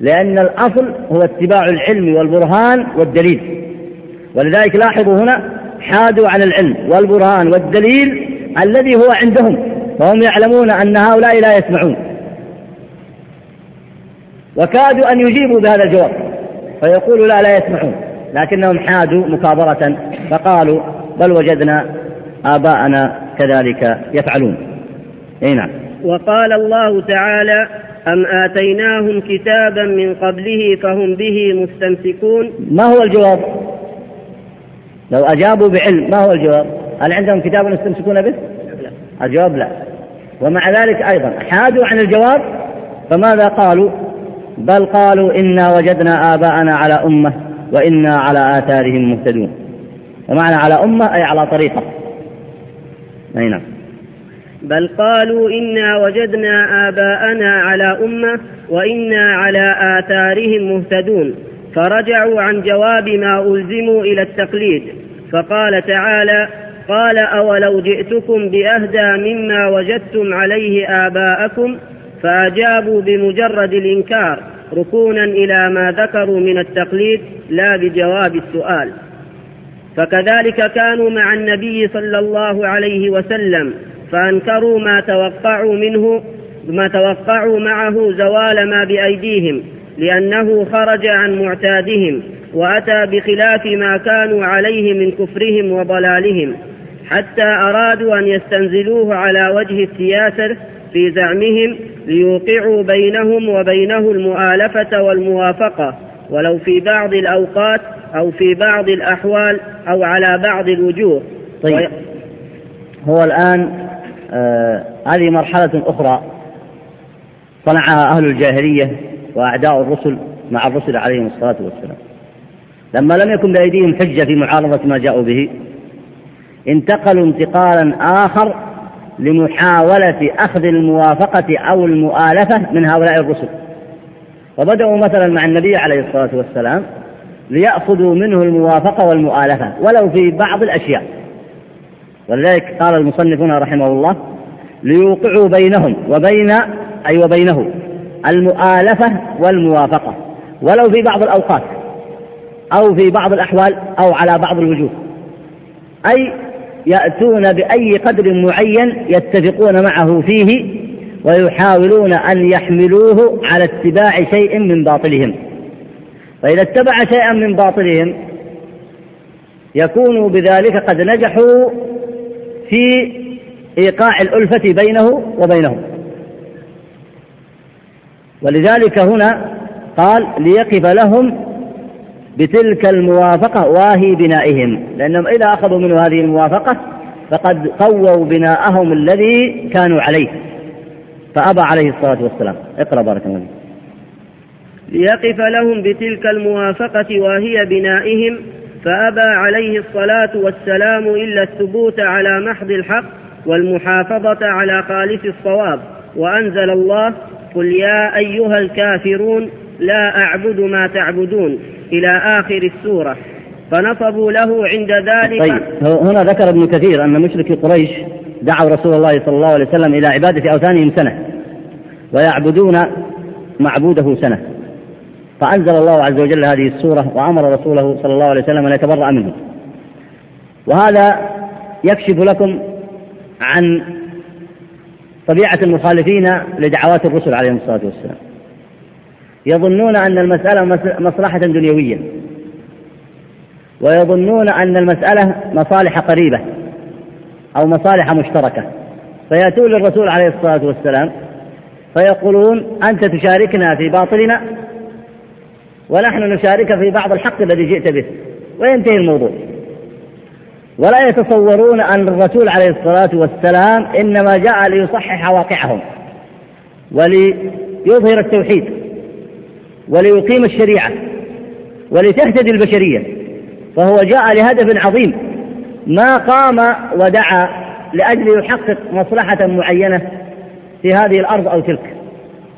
لأن الأصل هو اتباع العلم والبرهان والدليل. ولذلك لاحظوا هنا حادوا عن العلم والبرهان والدليل الذي هو عندهم، فهم يعلمون أن هؤلاء لا يسمعون، وكادوا أن يجيبوا بهذا الجواب فيقولوا لا يسمعون، لكنهم حادوا مكابرة فقالوا بل وجدنا آباءنا كذلك يفعلون. نعم. وقال الله تعالى أم آتيناهم كتابا من قبله فهم به مستمسكون. ما هو الجواب؟ لو أجابوا بعلم ما هو الجواب؟ هل عندهم كتاب يستمسكون به؟ الجواب لا. ومع ذلك أيضا حادوا عن الجواب، فماذا قالوا؟ بل قالوا إنا وجدنا آباءنا على أمة وإنا على آثارهم مهتدون. ومعنى على أمة أي على طريقة. نعم. بل قالوا إنا وجدنا آباءنا على أمة وإنا على آثارهم مهتدون، فرجعوا عن جواب ما ألزموا إلى التقليد. فقال تعالى قال أولو جئتكم بأهدى مما وجدتم عليه آباءكم، فأجابوا بمجرد الإنكار ركونا إلى ما ذكروا من التقليد لا بجواب السؤال. فكذلك كانوا مع النبي صلى الله عليه وسلم فأنكروا ما توقعوا معه زوال ما بأيديهم، لأنه خرج عن معتادهم وأتى بخلاف ما كانوا عليه من كفرهم وضلالهم، حتى أرادوا أن يستنزلوه على وجه السياسة في زعمهم ليوقعوا بينهم وبينه المؤالفة والموافقة، ولو في بعض الأوقات أو في بعض الأحوال أو على بعض الوجوه. طيب، هو الآن هذه مرحلة أخرى صنعها أهل الجاهلية وأعداء الرسل مع الرسل عليهم الصلاة والسلام، لما لم يكن بأيديهم حجة في معارضة ما جاءوا به انتقلوا انتقالا آخر لمحاولة أخذ الموافقة أو المؤالفة من هؤلاء الرسل، وبدأوا مثلا مع النبي عليه الصلاة والسلام ليأخذوا منه الموافقة والمؤالفة ولو في بعض الأشياء. ولذلك قال المصنفون رحمه الله ليوقعوا بينهم وبين أي وبينه المؤالفة والموافقة ولو في بعض الأوقات أو في بعض الأحوال أو على بعض الوجوه، أي يأتون بأي قدر معين يتفقون معه فيه ويحاولون أن يحملوه على اتباع شيء من باطلهم. فإذا اتبع شيئا من باطلهم يكونوا بذلك قد نجحوا في إيقاع الألفة بينه وبينهم. ولذلك هنا قال ليقف لهم بتلك الموافقة واهي بنائهم، لأنهم إذا أخذوا منه هذه الموافقة فقد قووا بناءهم الذي كانوا عليه، فأبى عليه الصلاة والسلام. اقرأ بارك الله. ليقف لهم بتلك الموافقة وهي بنائهم، فأبى عليه الصلاة والسلام إلا الثبوت على محض الحق والمحافظة على خالص الصواب، وأنزل الله: قل يا أيها الكافرون لا أعبد ما تعبدون، إلى آخر السورة. فنصبوا له عند ذلك. طيب، هنا ذكر ابن كثير أن مشركي قريش دعوا رسول الله صلى الله عليه وسلم إلى عبادة أوثانهم سنة، ويعبدون معبوده سنة، فأنزل الله عز وجل هذه السورة وأمر رسوله صلى الله عليه وسلم أن يتبرأ منه. وهذا يكشف لكم عن طبيعة المخالفين لدعوات الرسل عليهم الصلاة والسلام، يظنون أن المسألة مصلحة دنيوية، ويظنون أن المسألة مصالح قريبة أو مصالح مشتركة، فيأتون للرسول عليه الصلاة والسلام فيقولون: أنت تشاركنا في باطلنا ونحن نشارك في بعض الحق الذي جئت به، وينتهي الموضوع. ولا يتصورون أن الرسول عليه الصلاة والسلام إنما جاء ليصحح واقعهم وليظهر التوحيد وليقيم الشريعة ولتهتدي البشرية، فهو جاء لهدف عظيم، ما قام ودعا لأجل يحقق مصلحة معينة في هذه الأرض أو تلك،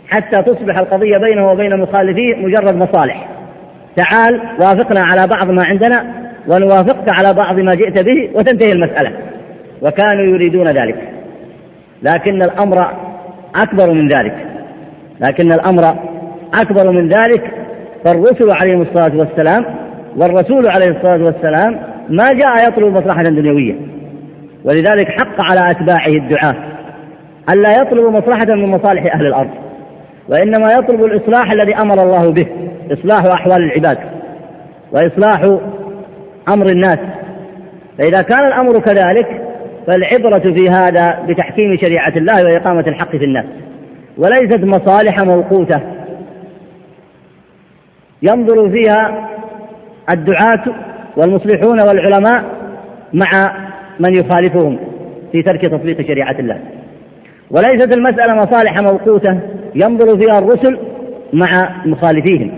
حتى تصبح القضية بينه وبين مخالفيه مجرد مصالح. تعال وافقنا على بعض ما عندنا ونوافقك على بعض ما جئت به وتنتهي المسألة، وكانوا يريدون ذلك. لكن الأمر أكبر من ذلك. فالرسل عليهم الصلاة والسلام والرسول عليه الصلاة والسلام ما جاء يطلب مصلحة دنيوية، ولذلك حق على أتباعه الدعاة ألا يطلبوا مصلحة من مصالح أهل الأرض، وإنما يطلب الإصلاح الذي أمر الله به، إصلاح أحوال العباد وإصلاح أمر الناس. فإذا كان الأمر كذلك فالعبرة في هذا بتحكيم شريعة الله وإقامة الحق في الناس، وليست مصالح موقوتة ينظر فيها الدعاة والمصلحون والعلماء مع من يخالفهم في ترك تطبيق شريعة الله، وليست المسألة مصالح موقوتة ينظر فيها الرسل مع مخالفيهم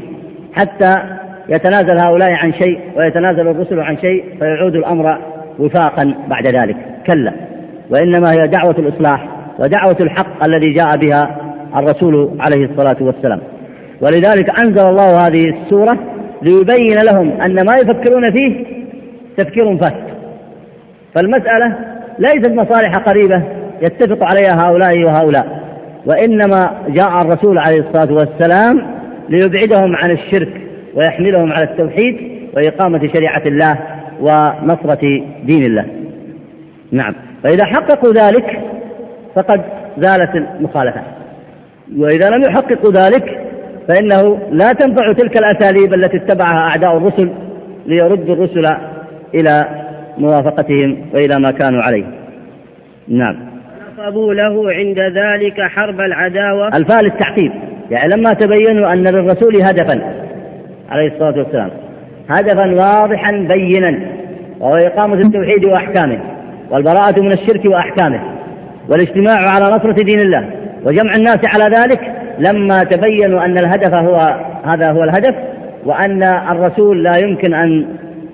حتى يتنازل هؤلاء عن شيء ويتنازل الرسل عن شيء فيعود الأمر وفاقا بعد ذلك. كلا، وإنما هي دعوة الإصلاح ودعوة الحق الذي جاء بها الرسول عليه الصلاة والسلام. ولذلك أنزل الله هذه السورة ليبين لهم أن ما يفكرون فيه تفكير فاسد، فالمسألة ليست مصالح قريبة يتفق عليها هؤلاء وهؤلاء، وإنما جاء الرسول عليه الصلاة والسلام ليبعدهم عن الشرك ويحملهم على التوحيد وإقامة شريعة الله ونصرة دين الله. نعم، فإذا حققوا ذلك فقد زالت المخالفة، وإذا لم يحققوا ذلك فإنه لا تنفع تلك الأساليب التي اتبعها أعداء الرسل ليردوا الرسل إلى موافقتهم وإلى ما كانوا عليه. نعم، نصبوا له عند ذلك حرب العداوة. الفاء للتعقيب، يعني لما تبينوا أن للرسول هدفا عليه الصلاة والسلام، هدفا واضحا بينا، وهو إقامة التوحيد وأحكامه والبراءة من الشرك وأحكامه والاجتماع على نصرة دين الله وجمع الناس على ذلك، لما تبينوا أن الهدف هذا هو الهدف، وأن الرسول لا يمكن أن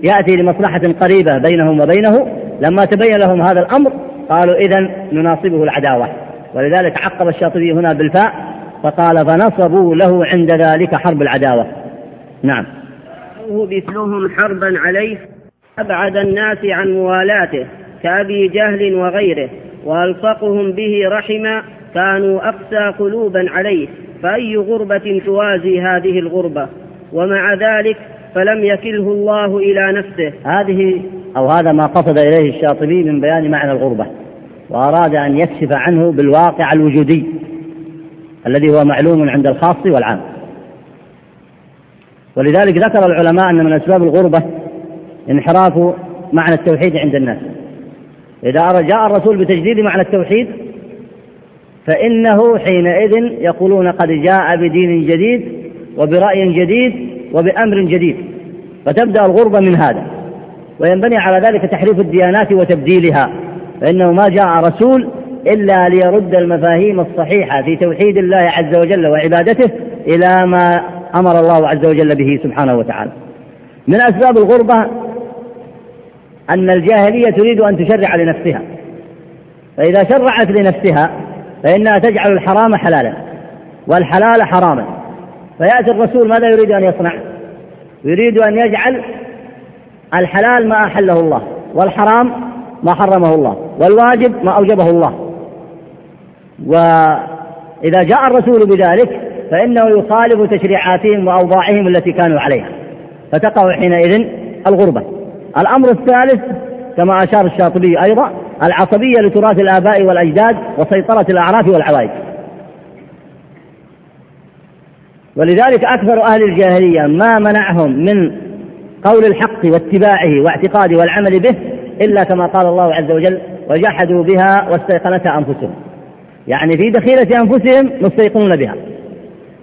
يأتي لمصلحة قريبة بينهم وبينه، لما تبين لهم هذا الأمر قالوا: إذن نناصبه العداوة. ولذلك عقب الشاطبي هنا بالفاء فقال: فنصبوا له عند ذلك حرب العداوة. نعم، بثلهم حربا عليه أبعد الناس عن موالاته كأبي جهل وغيره، وألصقهم به رحما، كانوا أقسى قلوبا عليه، فأي غربة توازي هذه الغربة؟ ومع ذلك فلم يكله الله إلى نفسه. هذا ما قصد إليه الشاطبي من بيان معنى الغربة، وأراد أن يكشف عنه بالواقع الوجودي الذي هو معلوم عند الخاص والعام. ولذلك ذكر العلماء أن من أسباب الغربة انحراف معنى التوحيد عند الناس. إذا جاء الرسول بتجديد معنى التوحيد فإنه حينئذ يقولون: قد جاء بدين جديد وبرأي جديد وبأمر جديد، فتبدأ الغربة من هذا. وينبني على ذلك تحريف الديانات وتبديلها، فإنه ما جاء رسول إلا ليرد المفاهيم الصحيحة في توحيد الله عز وجل وعبادته إلى ما أمر الله عز وجل به سبحانه وتعالى. من أسباب الغربة أن الجاهلية تريد أن تشرع لنفسها، فإذا شرعت لنفسها فإنها تجعل الحرام حلالا والحلال حراما. فيأتي الرسول ماذا يريد أن يصنع؟ يريد أن يجعل الحلال ما أحله الله، والحرام ما حرمه الله، والواجب ما أوجبه الله. وإذا جاء الرسول بذلك فإنه يخالف تشريعاتهم وأوضاعهم التي كانوا عليها، فتقع حينئذ الغربة. الأمر الثالث كما أشار الشاطبي أيضا العصبية لتراث الآباء والأجداد وسيطرة الأعراف والعوائد. ولذلك أكثر أهل الجاهلية ما منعهم من قول الحق واتباعه واعتقاده والعمل به إلا كما قال الله عز وجل وجحدوا بها واستيقنتها أنفسهم، يعني في دخيلة أنفسهم مستيقنون بها،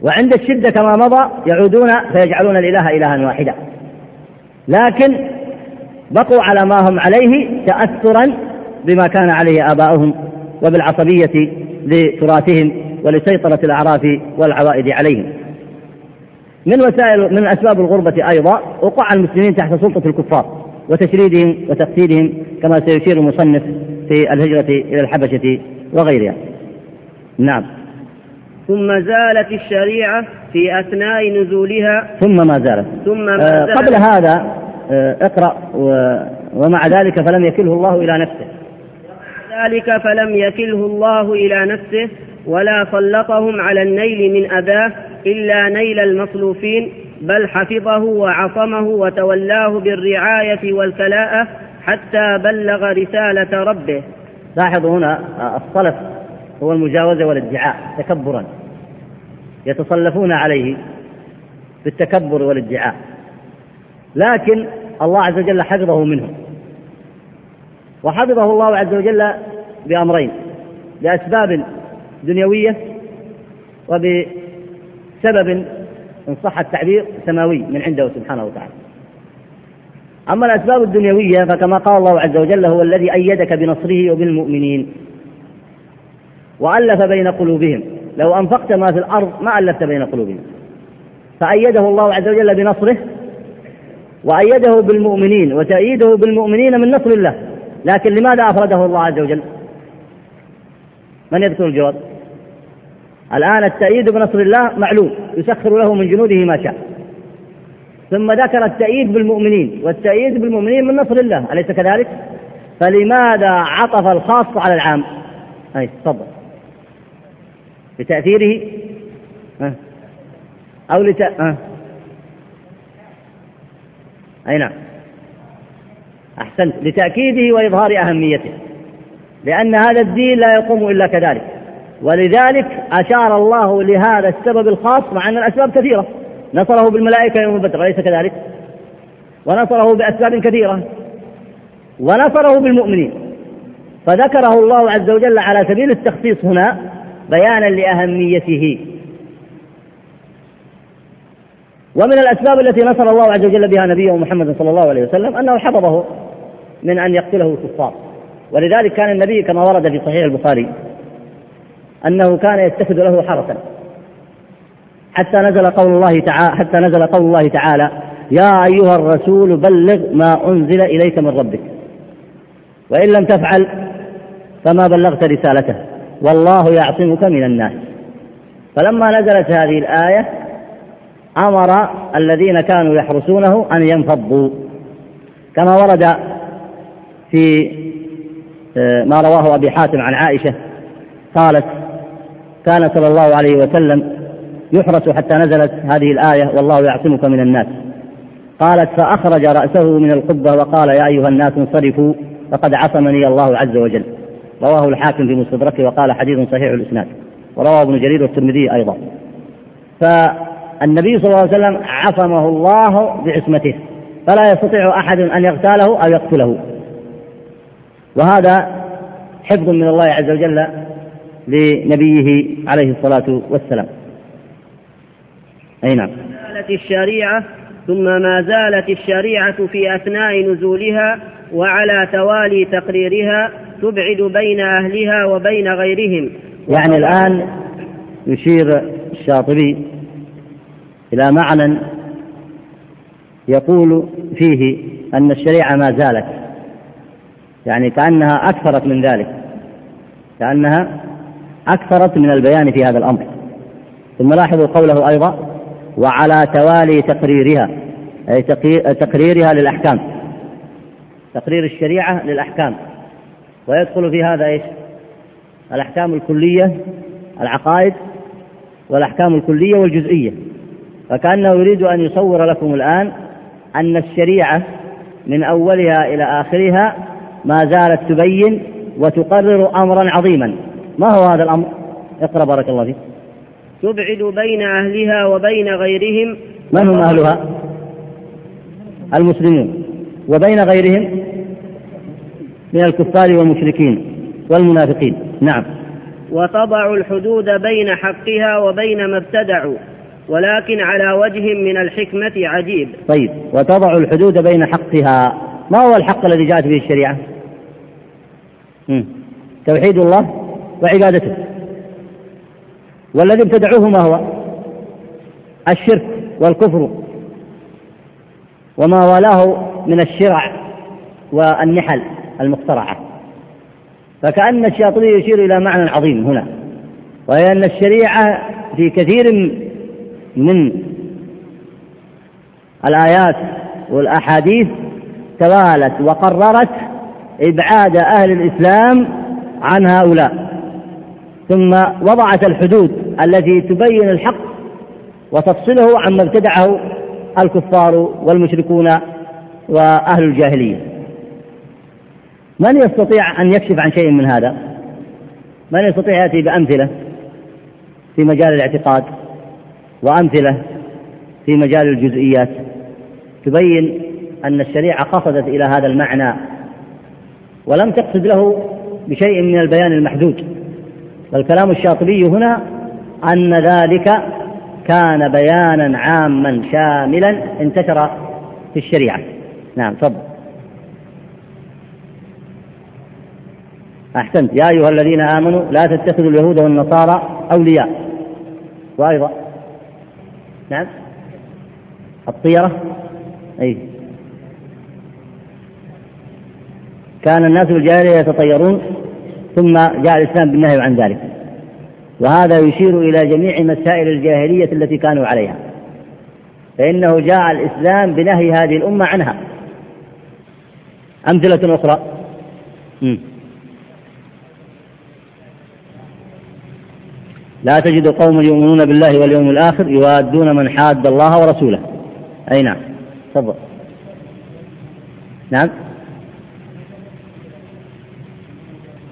وعند الشدة كما مضى يعودون فيجعلون الإله إلها واحدا، لكن بقوا على ما هم عليه تأثرا بما كان عليه آباؤهم وبالعصبية لتراثهم ولسيطرة الأعراف والعوائد عليهم. من أسباب الغربة أيضا وقوع المسلمين تحت سلطة الكفار وتشريدهم وتقتيلهم كما سيشير المصنف في الهجرة إلى الحبشة وغيرها. نعم. ثم زالت الشريعة في أثناء نزولها. ثم ما زالت. قبل هذا اقرأ ومع ذلك فلم يكله الله إلى نفسه. ولا سلطهم على النيل من أذاه إلا نيل المصلوفين، بل حفظه وعصمه وتولاه بالرعاية والكلاءة حتى بلغ رسالة ربه. لاحظوا هنا الصلف هو المجاوزة والادعاء تكبرا، يتصلفون عليه بالتكبر والادعاء، لكن الله عز وجل حفظه منهم، وحفظه الله عز وجل بأمرين، بأسباب دنيوية وبسبب إن صح التعبير سماوي من عنده سبحانه وتعالى. أما الأسباب الدنيوية فكما قال الله عز وجل هو الذي أيدك بنصره وبالمؤمنين وألف بين قلوبهم لو أنفقت ما في الأرض ما ألفت بين قلوبهم، فأيده الله عز وجل بنصره وأيده بالمؤمنين، وتأييده بالمؤمنين من نصر الله، لكن لماذا أفرده الله عز وجل؟ من يذكر الجواب؟ الآن التأييد بنصر الله معلوم، يسخر له من جنوده ما شاء، ثم ذكر التأييد بالمؤمنين، والتأييد بالمؤمنين من نصر الله، أليس كذلك؟ فلماذا عطف الخاص على العام؟ أي تفضل لتأثيره أو أي نعم أحسنت، لتأكيده وإظهار أهميته، لأن هذا الدين لا يقوم إلا كذلك، ولذلك أشار الله لهذا السبب الخاص مع أن الأسباب كثيرة، نصره بالملائكة يوم بدر أليس كذلك؟ ونصره بأسباب كثيرة، ونصره بالمؤمنين، فذكره الله عز وجل على سبيل التخصيص هنا بيانا لأهميته. ومن الأسباب التي نصر الله عز وجل بها نبيه محمد صلى الله عليه وسلم أنه حفظه من أن يقتله الكفار، ولذلك كان النبي كما ورد في صحيح البخاري أنه كان يتخذ له حرسا حتى نزل قول الله تعالى يا أيها الرسول بلغ ما أنزل إليك من ربك وإن لم تفعل فما بلغت رسالته والله يعصمك من الناس. فلما نزلت هذه الآية أمر الذين كانوا يحرسونه أن ينفضوا كما ورد في ما رواه أبي حاتم عن عائشة قالت كان صلى الله عليه وسلم يحرس حتى نزلت هذه الآية والله يعصمك من الناس، قالت فأخرج رأسه من القبة وقال يا أيها الناس انصرفوا فقد عصمني الله عز وجل. رواه الحاكم في مستدركه وقال حديث صحيح الإسناد، ورواه ابن جرير والترمذي أيضا. فالنبي صلى الله عليه وسلم عصمه الله بعصمته، فلا يستطيع أحد أن يغتاله أو يقتله، وهذا حفظ من الله عز وجل لنبيه عليه الصلاة والسلام. أي نعم. ثم ما زالت الشريعة في أثناء نزولها وعلى توالي تقريرها تبعد بين أهلها وبين غيرهم. يعني الآن يشير الشاطبي إلى معنى يقول فيه أن الشريعة ما زالت، يعني كأنها أكثرت من ذلك، كأنها أكثرت من البيان في هذا الأمر. ثم لاحظوا قوله أيضا وعلى توالي تقريرها، أي تقريرها للأحكام، تقرير الشريعة للأحكام. ويدخل في هذا إيش؟ الأحكام الكلية العقائد، والأحكام الكلية والجزئية. فكأنه يريد أن يصور لكم الآن أن الشريعة من أولها إلى آخرها ما زالت تبين وتقرر أمرا عظيما. ما هو هذا الأمر؟ اقرأ بارك الله فيك. تبعد بين أهلها وبين غيرهم. من هم أهلها؟ المسلمون. وبين غيرهم من الكفار والمشركين والمنافقين. نعم. وتضع الحدود بين حقها وبين ما ابتدعوا، ولكن على وجه من الحكمة عجيب. طيب، وتضع الحدود بين حقها، ما هو الحق الذي جاءت به الشريعة؟ توحيد الله وعبادته. والذي ابتدعوه ما هو؟ الشرك والكفر وما والاه من الشرع والنحل المخترعة. فكأن الشاطبي يشير إلى معنى عظيم هنا، وهي أن الشريعة في كثير من الآيات والأحاديث توالت وقررت إبعاد أهل الإسلام عن هؤلاء، ثم وضعت الحدود التي تبين الحق وتفصله عما ابتدعه الكفار والمشركون وأهل الجاهلية. من يستطيع أن يكشف عن شيء من هذا؟ من يستطيع يأتي بأمثلة في مجال الاعتقاد وأمثلة في مجال الجزئيات تبين أن الشريعة قصدت إلى هذا المعنى ولم تقصد له بشيء من البيان المحدود؟ فالكلام الشاطبي هنا أن ذلك كان بيانا عاما شاملا انتشر في الشريعة. نعم تفضل. أحسنت. يا أيها الذين آمنوا لا تتخذوا اليهود والنصارى أولياء. وأيضا نعم الطيرة، أي كان الناس بالجاهلية يتطيرون ثم جاء الإسلام بالنهي عن ذلك، وهذا يشير إلى جميع مسائل الجاهلية التي كانوا عليها، فإنه جاء الإسلام بنهي هذه الأمة عنها. أمثلة أخرى. لا تجد قوم يؤمنون بالله واليوم الآخر يوادون من حاد الله ورسوله. أي نعم تفضل. نعم.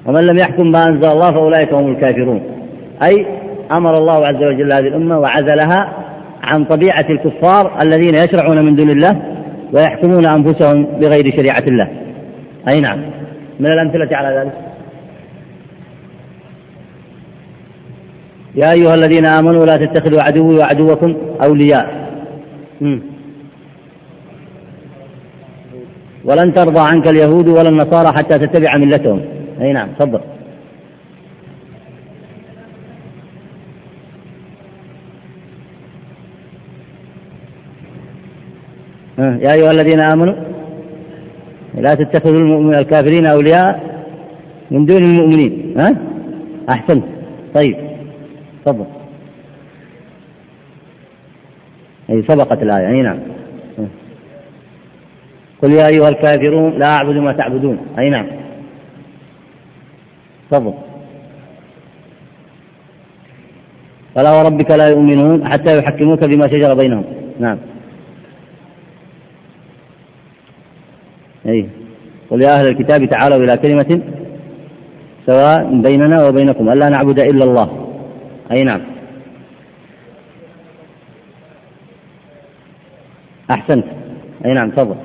ومن لم يحكم ما أنزل الله فأولئك هم الكافرون، أي أمر الله عز وجل هذه الأمة وعزلها عن طبيعة الكفار الذين يشرعون من دون الله ويحكمون أنفسهم بغير شريعة الله. أي نعم. من الأمثلة على ذلك يا أيها الذين آمنوا لا تتخذوا عدوي وعدوكم أولياء ولن ترضى عنك اليهود ولا النصارى حتى تتبع ملتهم. أي نعم صبر. يا أيها الذين آمنوا لا تتخذوا المؤمنين الكافرين أولياء من دون المؤمنين. أحسنت. طيب صبر. أي سبقت الآية. أي نعم. قل يا أيها الكافرون لا أعبد ما تعبدون. أي نعم صبر. فلا وربك لا يؤمنون حتى يحكموك بما شجر بينهم. نعم. أيه. قل يا أهل الكتاب تعالوا إلى كلمة سواء بيننا وبينكم ألا نعبد إلا الله. أي نعم أحسنت. أي نعم تفضل.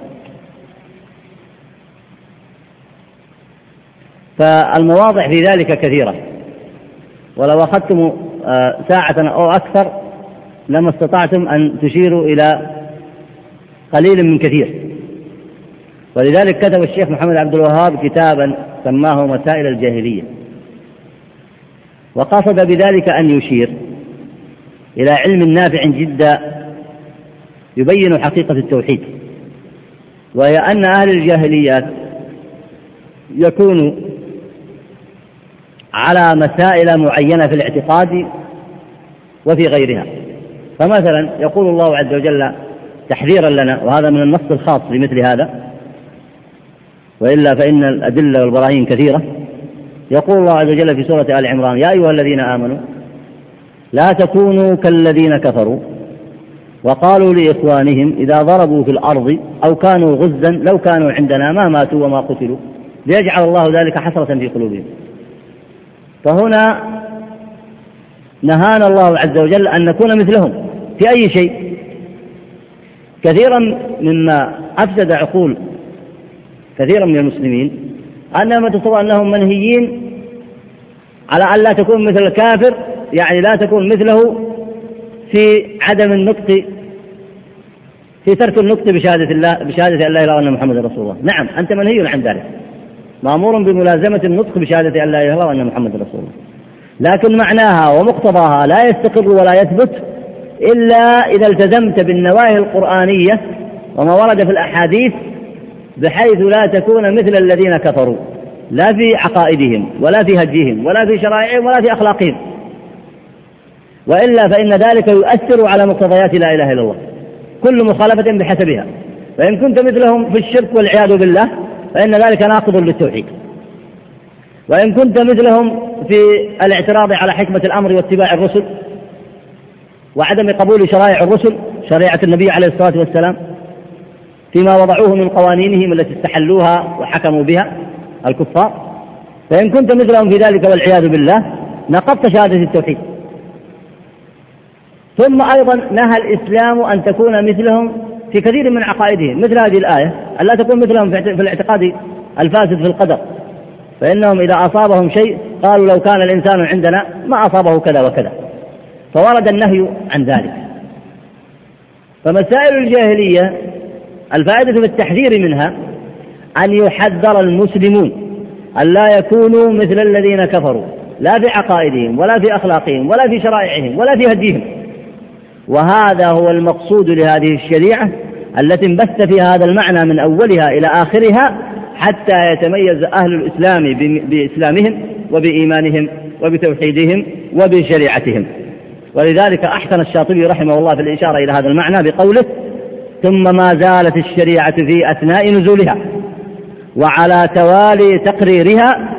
فالمواضع في ذلك كثيرة، ولو أخذتم ساعة أو أكثر لما استطعتم أن تشيروا إلى قليل من كثير. ولذلك كتب الشيخ محمد عبد الوهاب كتابا سماه مسائل الجاهلية، وقصد بذلك أن يشير إلى علم نافع جدا يبين حقيقة التوحيد، وهي أن أهل الجاهليات يكونوا على مسائل معينة في الاعتقاد وفي غيرها. فمثلا يقول الله عز وجل تحذيرا لنا، وهذا من النص الخاص لمثل هذا، وإلا فإن الأدلة والبراهين كثيرة. يقول الله عز وجل في سورة آل عمران: يا أيها الذين آمنوا لا تكونوا كالذين كفروا وقالوا لإخوانهم إذا ضربوا في الأرض أو كانوا غزا لو كانوا عندنا ما ماتوا وما قتلوا ليجعل الله ذلك حسرة في قلوبهم. فهنا نهانا الله عز وجل أن نكون مثلهم في أي شيء. كثيرا مما أفسد عقول كثيرا من المسلمين أنهم يتصورون أنهم منهيين على أن لا تكون مثل الكافر، يعني لا تكون مثله في عدم النطق، في ترك النطق بشهادة أن لا إله إلا محمد رسول الله. نعم، أنت منهي عن ذلك، مأمور بملازمة النطق بشهادة أن لا إله إلا الله وأن محمد رسول الله، لكن معناها ومقتضاها لا يستقر ولا يثبت إلا إذا التزمت بالنواهي القرآنية وما ورد في الأحاديث، بحيث لا تكون مثل الذين كفروا، لا في عقائدهم ولا في هديهم ولا في شرائعهم ولا في أخلاقهم، وإلا فإن ذلك يؤثر على مقتضيات لا إله إلا الله، كل مخالفة بحسبها. فإن كنت مثلهم في الشرك والعياذ بالله فإن ذلك ناقض للتوحيد، وإن كنت مثلهم في الاعتراض على حكمة الأمر واتباع الرسل وعدم قبول شرائع الرسل، شريعة النبي عليه الصلاة والسلام فيما وضعوه من قوانينهم التي استحلوها وحكموا بها الكفار، فإن كنت مثلهم في ذلك والعياذ بالله نقضت شهادة التوحيد. ثم أيضا نهى الإسلام أن تكون مثلهم في كثير من عقائدهم، مثل هذه الآية ألا تكون مثلهم في الاعتقاد الفاسد في القدر، فإنهم إذا أصابهم شيء قالوا لو كان الإنسان عندنا ما أصابه كذا وكذا، فورد النهي عن ذلك. فمسائل الجاهلية الفائدة في التحذير منها أن يحذر المسلمون أن لا يكونوا مثل الذين كفروا، لا في عقائدهم ولا في أخلاقهم ولا في شرائعهم ولا في هديهم. وهذا هو المقصود لهذه الشريعة التي انبث فيها هذا المعنى من أولها إلى آخرها، حتى يتميز أهل الإسلام بإسلامهم وبإيمانهم وبتوحيدهم وبشريعتهم. ولذلك أحسن الشاطبي رحمه الله في الإشارة إلى هذا المعنى بقوله: ثم ما زالت الشريعة في أثناء نزولها وعلى توالي تقريرها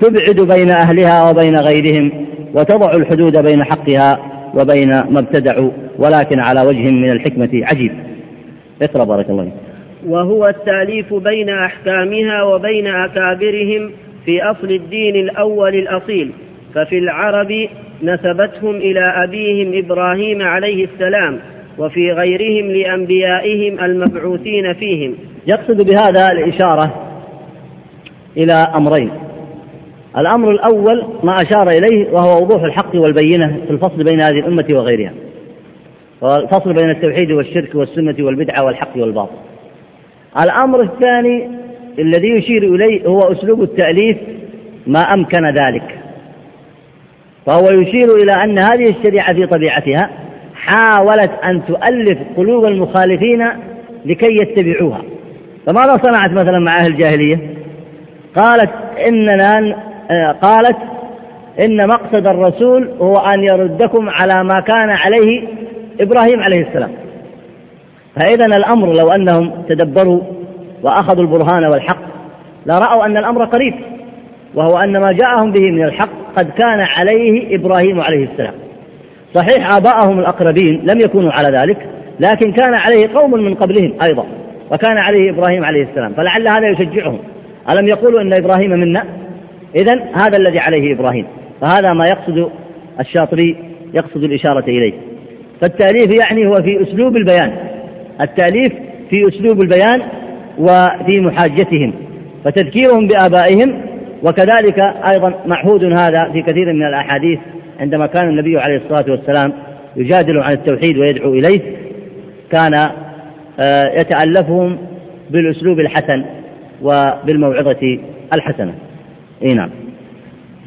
تبعد بين أهلها وبين غيرهم، وتضع الحدود بين حقها وبين ما ابتدعوا، ولكن على وجه من الحكمة عجيب. اقرأ بارك الله. وهو التأليف بين أحكامها وبين أكابرهم في أصل الدين الأول الأصيل. ففي العرب نسبتهم إلى أبيهم إبراهيم عليه السلام، وفي غيرهم لأنبيائهم المبعوثين فيهم. يقصد بهذا الإشارة إلى أمرين: الأمر الأول ما أشار إليه وهو وضوح الحق والبينة في الفصل بين هذه الأمة وغيرها، والفصل بين التوحيد والشرك والسنة والبدعة والحق والباطل. الأمر الثاني الذي يشير إليه هو أسلوب التأليف ما أمكن ذلك، فهو يشير إلى أن هذه الشريعة في طبيعتها حاولت أن تؤلف قلوب المخالفين لكي يتبعوها. فماذا صنعت مثلا مع أهل الجاهلية؟ قالت إن مقصد الرسول هو أن يردكم على ما كان عليه إبراهيم عليه السلام. فإذن الأمر لو أنهم تدبروا وأخذوا البرهان والحق لرأوا أن الأمر قريب، وهو أن ما جاءهم به من الحق قد كان عليه إبراهيم عليه السلام. صحيح آباءهم الأقربين لم يكونوا على ذلك، لكن كان عليه قوم من قبلهم أيضا وكان عليه إبراهيم عليه السلام، فلعل هذا يشجعهم. ألم يقولوا إن إبراهيم منا؟ إذن هذا الذي عليه إبراهيم. فهذا ما يقصد الشاطبي، يقصد الإشارة إليه. فالتأليف يعني هو في أسلوب البيان، التأليف في أسلوب البيان وفي محاجتهم، فتذكيرهم بآبائهم. وكذلك أيضا معهود هذا في كثير من الأحاديث عندما كان النبي عليه الصلاة والسلام يجادل عن التوحيد ويدعو إليه كان يتألفهم بالأسلوب الحسن وبالموعظة الحسنة. نعم.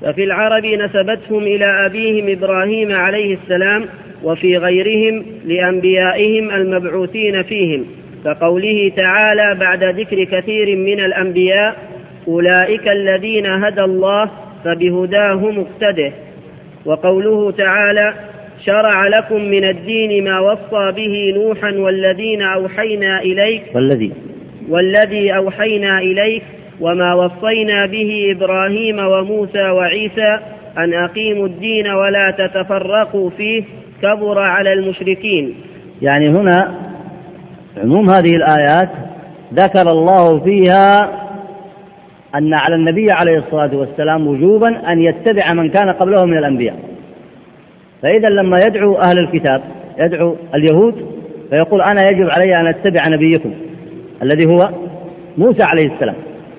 ففي العرب نسبتهم إلى أبيهم إبراهيم عليه السلام، وفي غيرهم لأنبيائهم المبعوثين فيهم، فقوله تعالى بعد ذكر كثير من الأنبياء: أولئك الذين هدى الله فبهداه مقتده، وقوله تعالى: شرع لكم من الدين ما وصى به نوحا والذي أوحينا إليك وما وصينا به إبراهيم وموسى وعيسى أن أقيموا الدين ولا تتفرقوا فيه كبر على المشركين. يعني هنا عموم هذه الآيات ذكر الله فيها أن على النبي عليه الصلاة والسلام وجوبا أن يتبع من كان قبله من الأنبياء. فإذا لما يدعو أهل الكتاب، يدعو اليهود فيقول: أنا يجب علي أن أتبع نبيكم الذي هو موسى عليه السلام.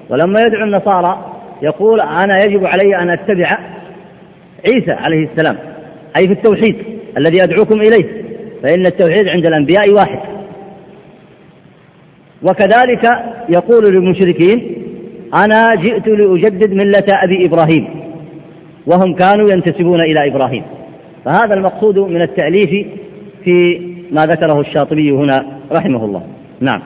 ولما يدعو النصارى يقول: أنا يجب علي أن أتبع عيسى عليه السلام، أي في التوحيد الذي أدعوكم إليه، فإن التوحيد عند الأنبياء واحد. وكذلك يقول للمشركين: أنا جئت لأجدد ملة أبي إبراهيم، وهم كانوا ينتسبون إلى إبراهيم. فهذا المقصود من التأليف في ما ذكره الشاطبي هنا رحمه الله. نعم.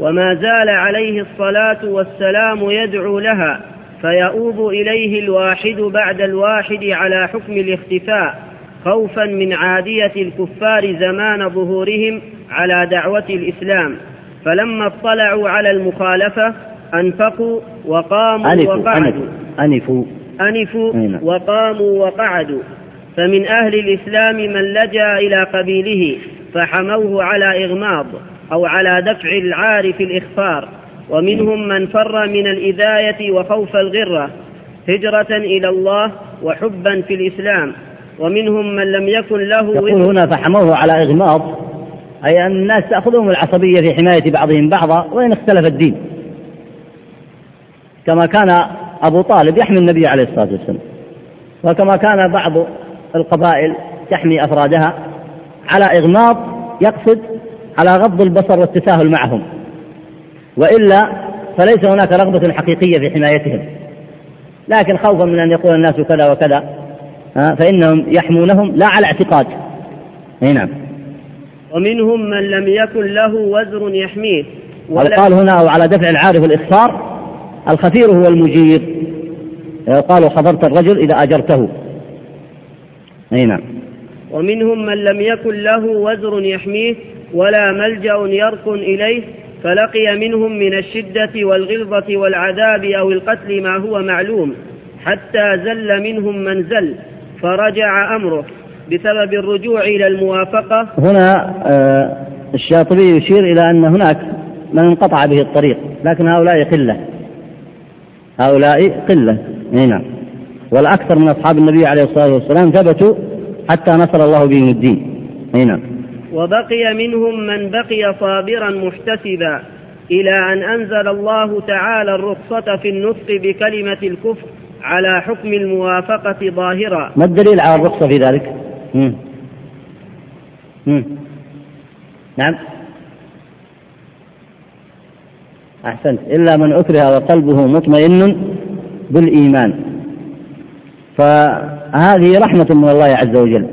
وما زال عليه الصلاة والسلام يدعو لها، فيؤوب إليه الواحد بعد الواحد على حكم الاختفاء خوفا من عادية الكفار زمان ظهورهم على دعوة الإسلام، فلما اطلعوا على المخالفة أنفقوا وقاموا وقعدوا فمن أهل الإسلام من لجأ إلى قبيله فحموه على إغماض أو على دفع العار في الإخفار، ومنهم من فر من الإذاية وخوف الغرة هجرة إلى الله وحبا في الإسلام، ومنهم من لم يكن له. يقول هنا: فحموه على إغماض، أي أن الناس تأخذهم العصبية في حماية بعضهم بعضا وإن اختلف الدين، كما كان أبو طالب يحمي النبي عليه الصلاة والسلام، وكما كان بعض القبائل تحمي أفرادها على إغماض، يقصد على غض البصر والتساهل معهم، وإلا فليس هناك رغبة حقيقية في حمايتهم، لكن خوفا من أن يقول الناس كذا وكذا فإنهم يحمونهم لا على اعتقاد. نعم. ومنهم من لم يكن له وزر يحميه. قال هنا: أو على دفع العارف الإخفار، الخفير هو المجير، قالوا: حضرت الرجل إذا أجرته. نعم. ومنهم من لم يكن له وزر يحميه ولا ملجأ يركن إليه، فلقي منهم من الشدة والغلظة والعذاب أو القتل ما هو معلوم، حتى زل منهم من زل فرجع أمره بسبب الرجوع إلى الموافقة. هنا الشاطبي يشير إلى أن هناك من انقطع به الطريق، لكن هؤلاء قلة. نعم. والأكثر من أصحاب النبي عليه الصلاة والسلام ثبتوا حتى نصر الله بهم الدين. نعم. وبقي منهم من بقي صابرا محتسبا إلى أن أنزل الله تعالى الرخصة في النطق بكلمة الكفر على حكم الموافقة ظاهرا. ما الدليل على الرخصة في ذلك؟ نعم، أحسنت. إلا من أكره وقلبه مطمئن بالإيمان، فهذه رحمة من الله عز وجل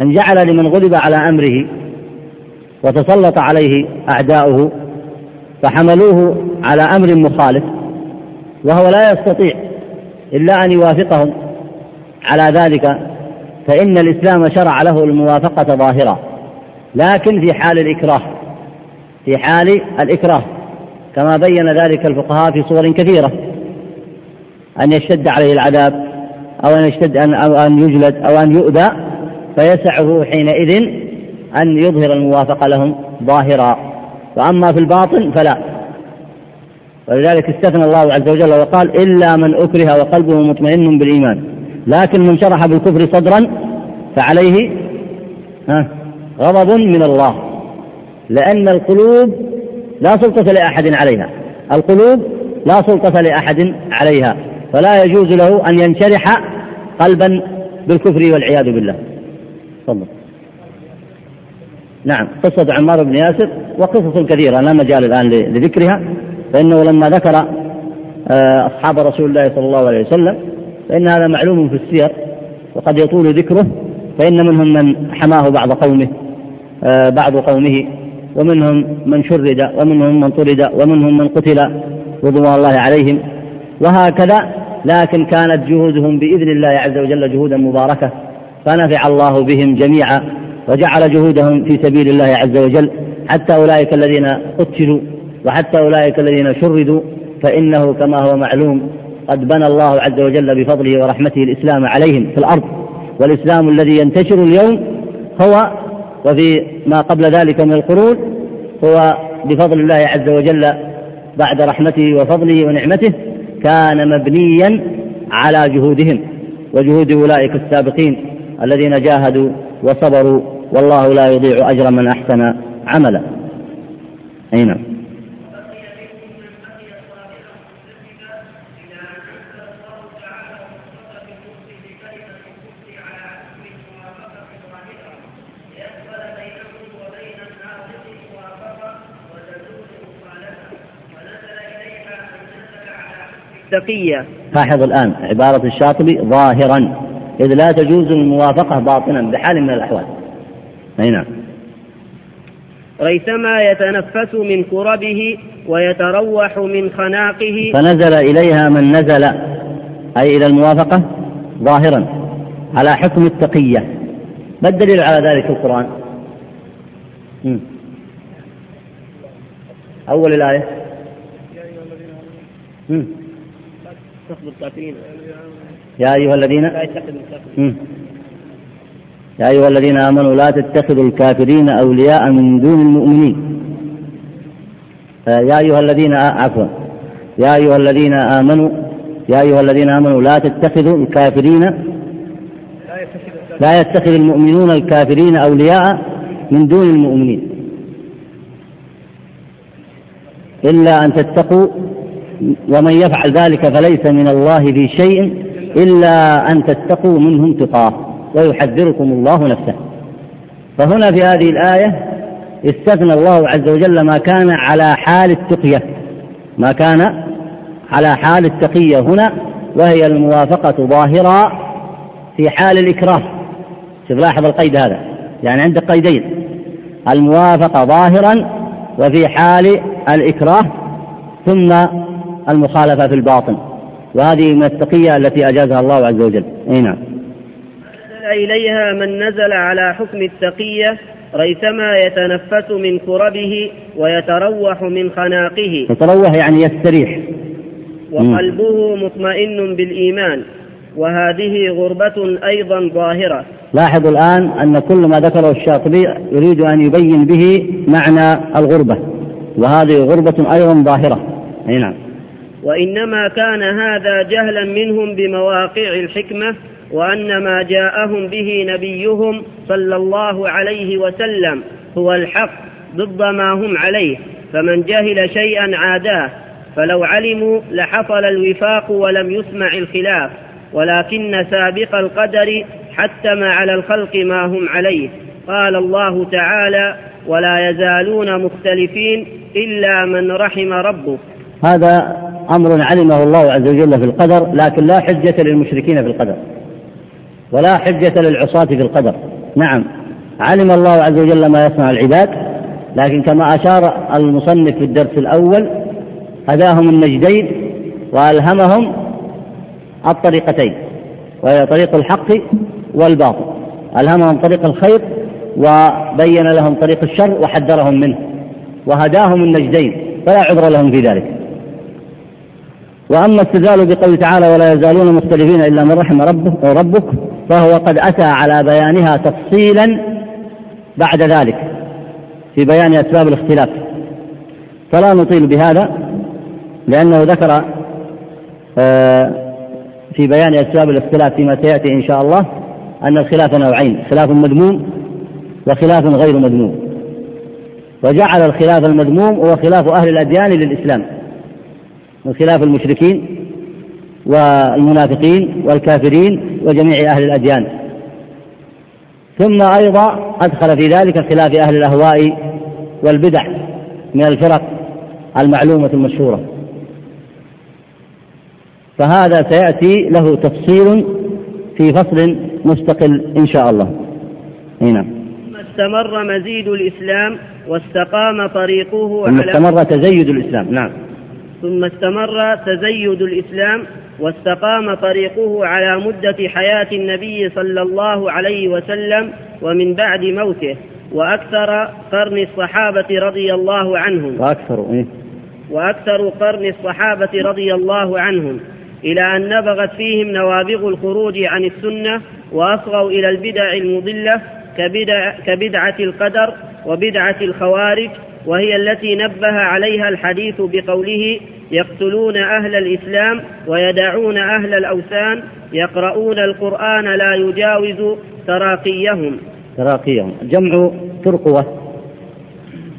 أن جعل لمن غلب على أمره وتسلط عليه أعداؤه فحملوه على أمر مخالف، وهو لا يستطيع إلا أن يوافقهم على ذلك، فإن الإسلام شرع له الموافقة ظاهرة، لكن في حال الإكراه كما بين ذلك الفقهاء في صور كثيرة، أن يشتد عليه العذاب أو أن يجلد أو أن يؤذى، فيسعه حينئذ أن يظهر الموافقة لهم ظاهرا، وأما في الباطن فلا. ولذلك استثنى الله عز وجل وقال: إلا من أكره وقلبه مطمئن بالإيمان، لكن من شرح بالكفر صدرا فعليه غضب من الله، لأن القلوب لا سلطة لأحد عليها، فلا يجوز له أن ينشرح قلبا بالكفر والعياذ بالله. صدق. نعم. قصة عمار بن ياسر وقصص كثيرة لا مجال الآن لذكرها، فإنه لما ذكر أصحاب رسول الله صلى الله عليه وسلم، فإن هذا معلوم في السير وقد يطول ذكره، فإن منهم من حماه بعض قومه بعض قومه، ومنهم من شرد، ومنهم من طرد، ومنهم من قتل رضوان الله عليهم، وهكذا. لكن كانت جهودهم بإذن الله عز وجل جهودا مباركة، فنفع الله بهم جميعا وجعل جهودهم في سبيل الله عز وجل، حتى أولئك الذين قتلوا وحتى أولئك الذين شردوا، فإنه كما هو معلوم قد بنى الله عز وجل بفضله ورحمته الإسلام عليهم في الأرض. والإسلام الذي ينتشر اليوم هو وفي ما قبل ذلك من القرون هو بفضل الله عز وجل بعد رحمته وفضله ونعمته، كان مبنيا على جهودهم وجهود أولئك السابقين الذين جاهدوا وصبروا، والله لا يضيع أجر من أحسن عملا. أين لاحظ الآن عبارة الشاطبي ظاهرا، إذ لا تجوز الموافقة باطنا بحال من الأحوال. هنا ريثما يتنفس من كربه ويتروح من خناقه، فنزل إليها من نزل، أي إلى الموافقة ظاهرا على حكم التقية. ما الدليل على ذلك القرآن؟ أول الآية يا أيها الذين آمنوا لا تتخذوا الكافرين أولياء من دون المؤمنين. يا أيها الذين آمنوا لا تتخذوا الكافرين، لا يتخذ المؤمنون الكافرين أولياء من دون المؤمنين إلا أن تتقوا، ومن يفعل ذلك فليس من الله في شيء إلا أن تتقوا منهم تقاه ويحذركم الله نفسه. فهنا في هذه الآية استثنى الله عز وجل ما كان على حال التقية، ما كان على حال التقية هنا، وهي الموافقة ظاهرة في حال الإكراه. شوف لاحظ القيد هذا، يعني عندك قيدين: الموافقة ظاهرا وفي حال الإكراه، ثم المخالفة في الباطن، وهذه من التقية التي أجازها الله عز وجل. نعم. نزل إليها من نزل على حكم التقية ريثما يتنفس من كربه ويتروح من خناقه، يتروح يعني يستريح، وقلبه مطمئن بالإيمان، وهذه غربة أيضا ظاهرة. لاحظوا الآن أن كل ما ذكره الشاطبي يريد أن يبين به معنى الغربة، وهذه غربة أيضا ظاهرة. نعم. وإنما كان هذا جهلا منهم بمواقع الحكمة، وأن ما جاءهم به نبيهم صلى الله عليه وسلم هو الحق ضد ما هم عليه، فمن جهل شيئا عاداه، فلو علموا لحصل الوفاق ولم يسمع الخلاف، ولكن سابق القدر حتم على الخلق ما هم عليه. قال الله تعالى: ولا يزالون مختلفين إلا من رحم ربه. هذا أمر علمه الله عز وجل في القدر، لكن لا حجة للمشركين في القدر ولا حجة للعصاة في القدر. نعم، علم الله عز وجل ما يصنع العباد، لكن كما أشار المصنف في الدرس الأول هداهم النجدين وألهمهم الطريقتين، وهي طريق الحق والباطل، ألهمهم طريق الخير وبين لهم طريق الشر وحذرهم منه، وهداهم النجدين فلا عذر لهم في ذلك. وأما استدلال بقول تعالى: ولا يزالون مختلفين إلا من رحم ربك، فهو قد أتى على بيانها تفصيلا بعد ذلك في بيان أسباب الاختلاف، فلا نطيل بهذا، لأنه ذكر في بيان أسباب الاختلاف فيما سيأتي إن شاء الله أن الخلاف نوعين: خلاف مذموم وخلاف غير مذموم، وجعل الخلاف المذموم هو خلاف أهل الأديان للإسلام من خلاف المشركين والمنافقين والكافرين وجميع أهل الأديان، ثم أيضا أدخل في ذلك خلاف أهل الأهواء والبدع من الفرق المعلومة المشهورة. فهذا سيأتي له تفصيل في فصل مستقل إن شاء الله. نعم. ثم استمر مزيد الإسلام واستقام طريقه على ثم استمر تزيد الإسلام واستقام طريقه على مدة حياة النبي صلى الله عليه وسلم ومن بعد موته وأكثر قرن الصحابة رضي الله عنهم وأكثر قرن الصحابة رضي الله عنهم إلى أن نبغت فيهم نوابغ الخروج عن السنة وأصغوا إلى البدع المضلة كبدعة القدر وبدعة الخوارج، وهي التي نبه عليها الحديث بقوله يقتلون أهل الإسلام ويدعون أهل الأوثان يقرؤون القرآن لا يجاوز تراقيهم.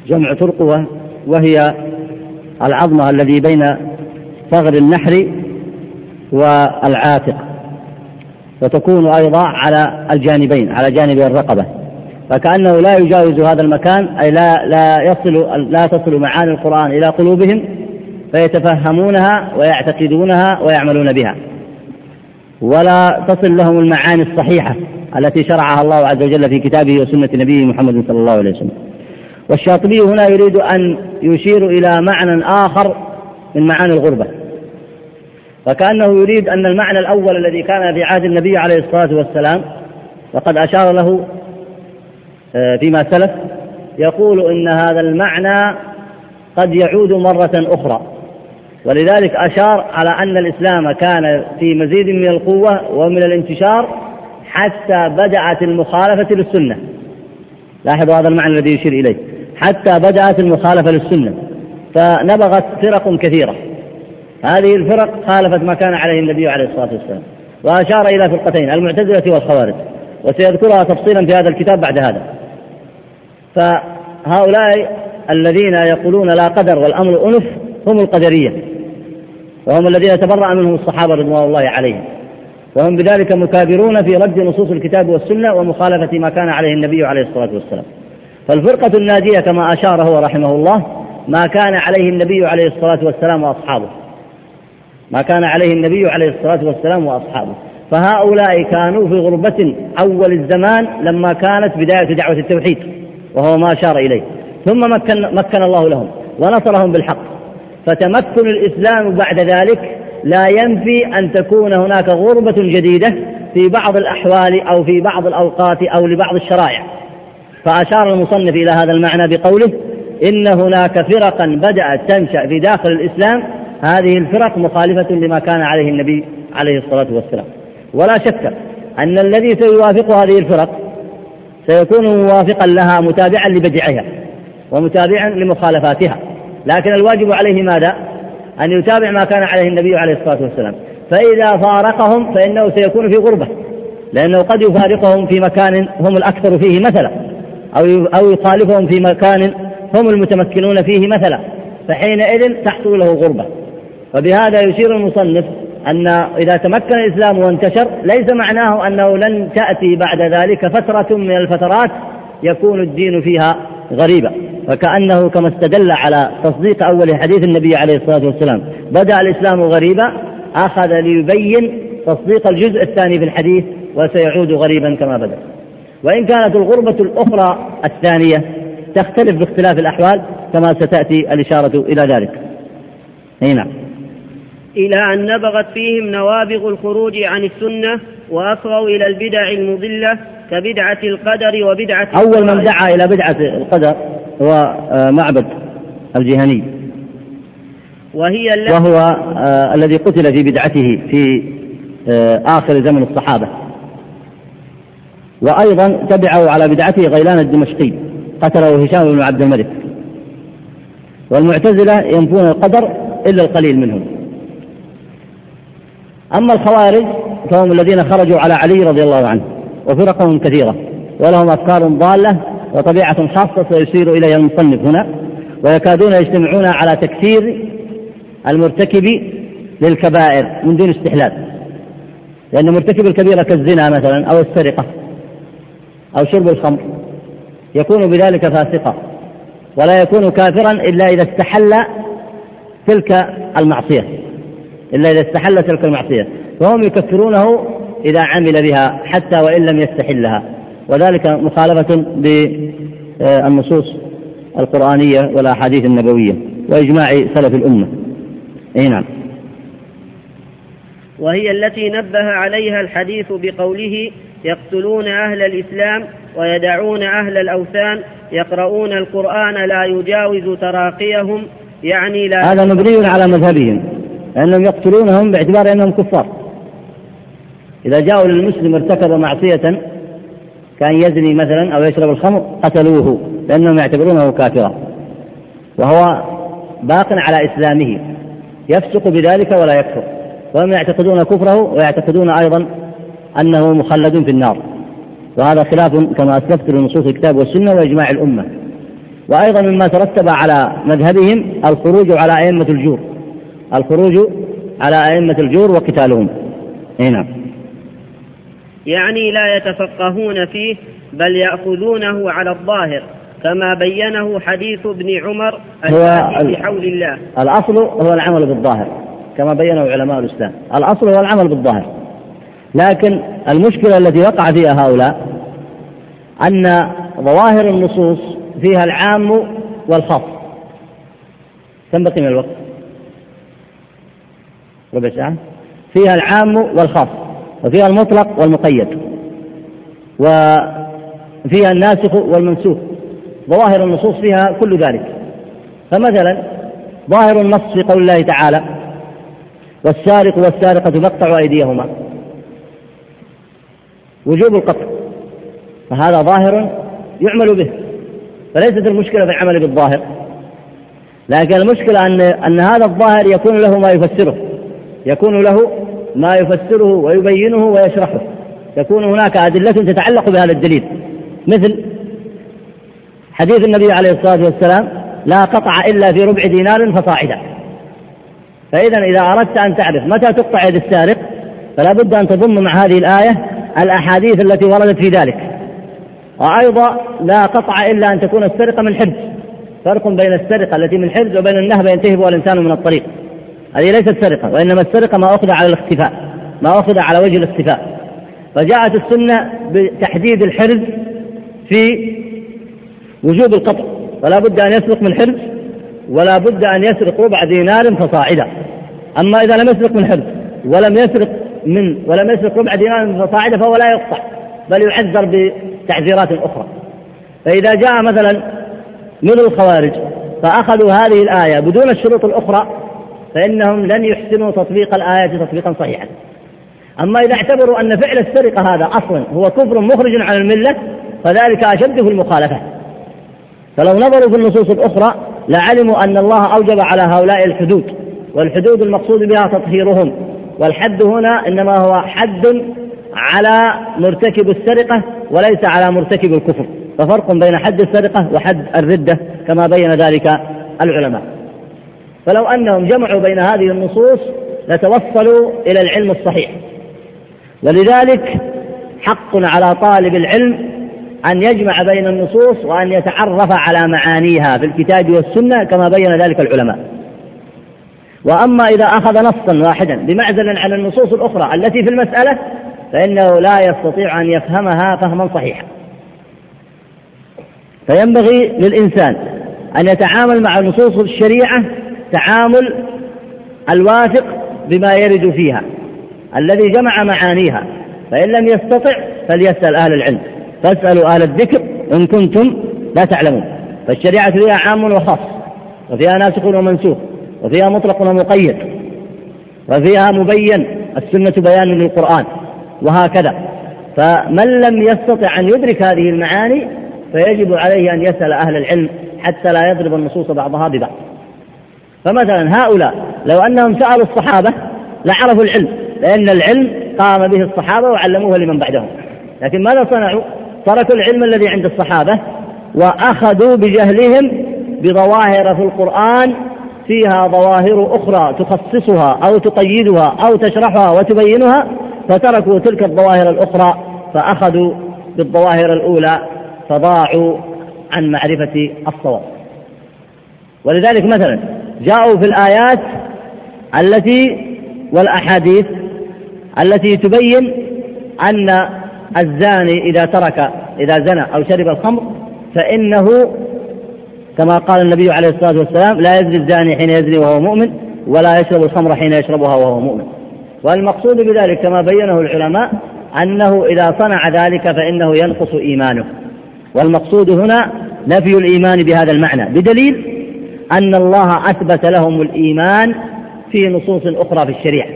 جمع ترقوة وهي العظمة الذي بين ثغر النحر والعاتق، وتكون أيضا على الجانبين على جانب الرقبة، فكأنه لا يجاوز هذا المكان، أي لا تصل معاني القرآن إلى قلوبهم فيتفهمونها ويعتقدونها ويعملون بها، ولا تصل لهم المعاني الصحيحة التي شرعها الله عز وجل في كتابه وسنة نبيه محمد صلى الله عليه وسلم. والشاطبي هنا يريد أن يشير إلى معنى آخر من معاني الغربة، فكأنه يريد أن المعنى الأول الذي كان في عهد النبي عليه الصلاة والسلام وقد أشار له فيما سلف، يقول إن هذا المعنى قد يعود مرة أخرى، ولذلك أشار على أن الإسلام كان في مزيد من القوة ومن الانتشار حتى بدأت المخالفة للسنة. لاحظوا هذا المعنى الذي يشير إليه، حتى بدأت المخالفة للسنة، فنبغت فرق كثيرة، هذه الفرق خالفت ما كان عليه النبي عليه الصلاة والسلام، وأشار إلى فرقتين المعتزلة والخوارج، وسيذكرها تفصيلا في هذا الكتاب بعد هذا. فهؤلاء الذين يقولون لا قدر والأمر أنف هم القدرية، وهم الذين تبرأ منهم الصحابة رضوان الله عليهم، وهم بذلك مكابرون في رد نصوص الكتاب والسنة ومخالفة ما كان عليه النبي عليه الصلاة والسلام. فالفرقة الناجية كما أشار هو رحمه الله ما كان عليه النبي عليه الصلاة والسلام وأصحابه، فهؤلاء كانوا في غربة أول الزمان لما كانت بداية دعوة التوحيد، وهو ما أشار إليه، ثم مكن الله لهم ونصرهم بالحق. فتمكن الإسلام بعد ذلك لا ينفي أن تكون هناك غربة جديدة في بعض الأحوال أو في بعض الأوقات أو لبعض الشرائع. فأشار المصنف إلى هذا المعنى بقوله إن هناك فرقا بدأت تنشأ في داخل الإسلام، هذه الفرق مخالفة لما كان عليه النبي عليه الصلاة والسلام، ولا شك أن الذي سيوافق هذه الفرق سيكون موافقا لها متابعا لبدعها ومتابعا لمخالفاتها، لكن الواجب عليه ماذا؟ أن يتابع ما كان عليه النبي عليه الصلاة والسلام. فإذا فارقهم فإنه سيكون في غربة، لأنه قد يفارقهم في مكان هم الأكثر فيه مثلا، أو يخالفهم في مكان هم المتمكنون فيه مثلا، فحينئذ تحصل له غربة. وبهذا يشير المصنف أن إذا تمكن الإسلام وانتشر ليس معناه أنه لن تأتي بعد ذلك فترة من الفترات يكون الدين فيها غريبة، فكأنه كما استدل على تصديق أول حديث النبي عليه الصلاة والسلام بدأ الإسلام غريبا، أخذ ليبين تصديق الجزء الثاني في الحديث وسيعود غريبا كما بدأ. وإن كانت الغربة الأخرى الثانية تختلف باختلاف الأحوال كما ستأتي الإشارة إلى ذلك. هنا إلى أن نبغت فيهم نوابغ الخروج عن السنة وأصغوا إلى البدع المضلة كبدعة القدر وبدعة أول من دعا إلى بدعة القدر هو معبد الجهني، وهو الذي قتل في بدعته في آخر زمن الصحابة، وأيضا تبعوا على بدعته غيلان الدمشقي قتله هشام بن عبد الملك. والمعتزلة ينفون القدر إلا القليل منهم. أما الخوارج فهم الذين خرجوا على علي رضي الله عنه، وفرقهم كثيرة ولهم أفكار ضالة وطبيعة خاصة سيشير إليها المصنف هنا، ويكادون يجتمعون على تكفير المرتكب للكبائر من دون استحلال، لأن مرتكب الكبيرة كالزنا مثلا أو السرقة أو شرب الخمر يكون بذلك فاسقا، ولا يكون كافرا إلا إذا استحل تلك المعصية فهم يكفرونه إذا عمل بها حتى وإن لم يستحلها، وذلك مخالفة بالنصوص القرآنية والأحاديث النبوية وإجماع سلف الأمة. أي نعم. وهي التي نبه عليها الحديث بقوله يقتلون أهل الإسلام ويدعون أهل الأوثان يقرؤون القرآن لا يجاوز تراقيهم، يعني لا. هذا مبني على مذهبهم أنهم يقتلونهم باعتبار أنهم كفار. إذا جاءوا للمسلم ارتكب معصية كان يزني مثلا أو يشرب الخمر قتلوه لأنهم يعتبرونه كافرا وهو باق على إسلامه، يفسق بذلك ولا يكفر، وهم يعتقدون كفره ويعتقدون أيضا أنه مخلد في النار، وهذا خلاف كما أسلفت لنصوص الكتاب والسنة وإجماع الأمة. وأيضا مما ترتب على مذهبهم الخروج على أئمة الجور، الخروج على أئمة الجور وقتالهم. هنا يعني لا يتفقهون فيه بل يأخذونه على الظاهر كما بينه حديث ابن عمر الحديث حول الله. الأصل هو العمل بالظاهر كما بينه علماء الإسلام، الأصل هو العمل بالظاهر، لكن المشكلة التي وقع فيها هؤلاء أن ظواهر النصوص فيها العام والخاص. كم بقي من الوقت؟ ربع ساعة. فيها العام والخاص، وفيها المطلق والمقيد، وفيها الناسخ والمنسوخ. ظواهر النصوص فيها كل ذلك. فمثلا ظاهر النص في قول الله تعالى والسارق والسارقة فاقطعوا أيديهما، وجوب القطع، فهذا ظاهر يعمل به، فليست المشكلة في العمل بالظاهر، لكن المشكلة أن هذا الظاهر يكون له ما يفسره، يكون له ما يفسره ويبينه ويشرحه، يكون هناك أدلة تتعلق بهذا الدليل، مثل حديث النبي عليه الصلاة والسلام لا قطع إلا في ربع دينار فصاعدا. فإذا إذا أردت أن تعرف متى تقطع يد السارق فلا بد أن تضم مع هذه الآية الأحاديث التي وردت في ذلك، وأيضا لا قطع إلا أن تكون السرقة من حرز، فرق بين السرقة التي من حرز وبين النهب ينتهبها الإنسان من الطريق، هذه ليست سرقة، وإنما السرقة ما أخذ على الاختفاء، ما أخذ على وجه الاختفاء. فجاءت السنة بتحديد الحرز في وجوب القطع، فلا بد أن يسرق من حرز، ولا بد أن يسرق ربع دينار فصاعدا. أما إذا لم يسرق من حرز ولم يسرق ربع دينار فصاعدا فهو لا يقطع بل يعذر بتعذيرات أخرى. فإذا جاء مثلا من الخوارج فأخذوا هذه الآية بدون الشروط الأخرى فإنهم لن يحسنوا تطبيق الآية تطبيقا صحيحا. أما إذا اعتبروا أن فعل السرقة هذا أصلا هو كفر مخرج عن الملة فذلك أشد في المخالفة. فلو نظروا في النصوص الأخرى لعلموا أن الله أوجب على هؤلاء الحدود، والحدود المقصود بها تطهيرهم، والحد هنا إنما هو حد على مرتكب السرقة وليس على مرتكب الكفر، ففرق بين حد السرقة وحد الردة كما بين ذلك العلماء. فلو أنهم جمعوا بين هذه النصوص لتوصلوا إلى العلم الصحيح. ولذلك حق على طالب العلم أن يجمع بين النصوص وأن يتعرف على معانيها في الكتاب والسنة كما بين ذلك العلماء. وأما إذا أخذ نصا واحدا بمعزل عن النصوص الأخرى التي في المسألة فإنه لا يستطيع أن يفهمها فهما صحيحا. فينبغي للإنسان أن يتعامل مع نصوص الشريعة تعامل الواثق بما يرد فيها الذي جمع معانيها، فإن لم يستطع فليسأل أهل العلم، فاسألوا أهل الذكر إن كنتم لا تعلمون. فالشريعة فيها عام وخاص، وفيها ناسخ ومنسوخ، وفيها مطلق ومقيد، وفيها مبين، السنة بيان للقرآن، وهكذا. فمن لم يستطع أن يدرك هذه المعاني فيجب عليه أن يسأل أهل العلم حتى لا يضرب النصوص بعضها ببعض. فمثلا هؤلاء لو أنهم سألوا الصحابة لعرفوا العلم، لأن العلم قام به الصحابة وعلموه لمن بعدهم، لكن ماذا صنعوا؟ تركوا العلم الذي عند الصحابة وأخذوا بجهلهم بظواهر في القرآن فيها ظواهر أخرى تخصصها أو تقيدها أو تشرحها وتبينها، فتركوا تلك الظواهر الأخرى فأخذوا بالظواهر الأولى فضاعوا عن معرفة الصواب. ولذلك مثلا جاءوا في الآيات التي والأحاديث التي تبين أن الزاني إذا ترك إذا زنى أو شرب الخمر فإنه كما قال النبي عليه الصلاة والسلام: لا يزني الزاني حين يزني وهو مؤمن، ولا يشرب الخمر حين يشربها وهو مؤمن. والمقصود بذلك كما بينه العلماء أنه إذا صنع ذلك فإنه ينقص إيمانه، والمقصود هنا نفي الإيمان بهذا المعنى، بدليل أن الله أثبت لهم الإيمان في نصوص أخرى في الشريعة،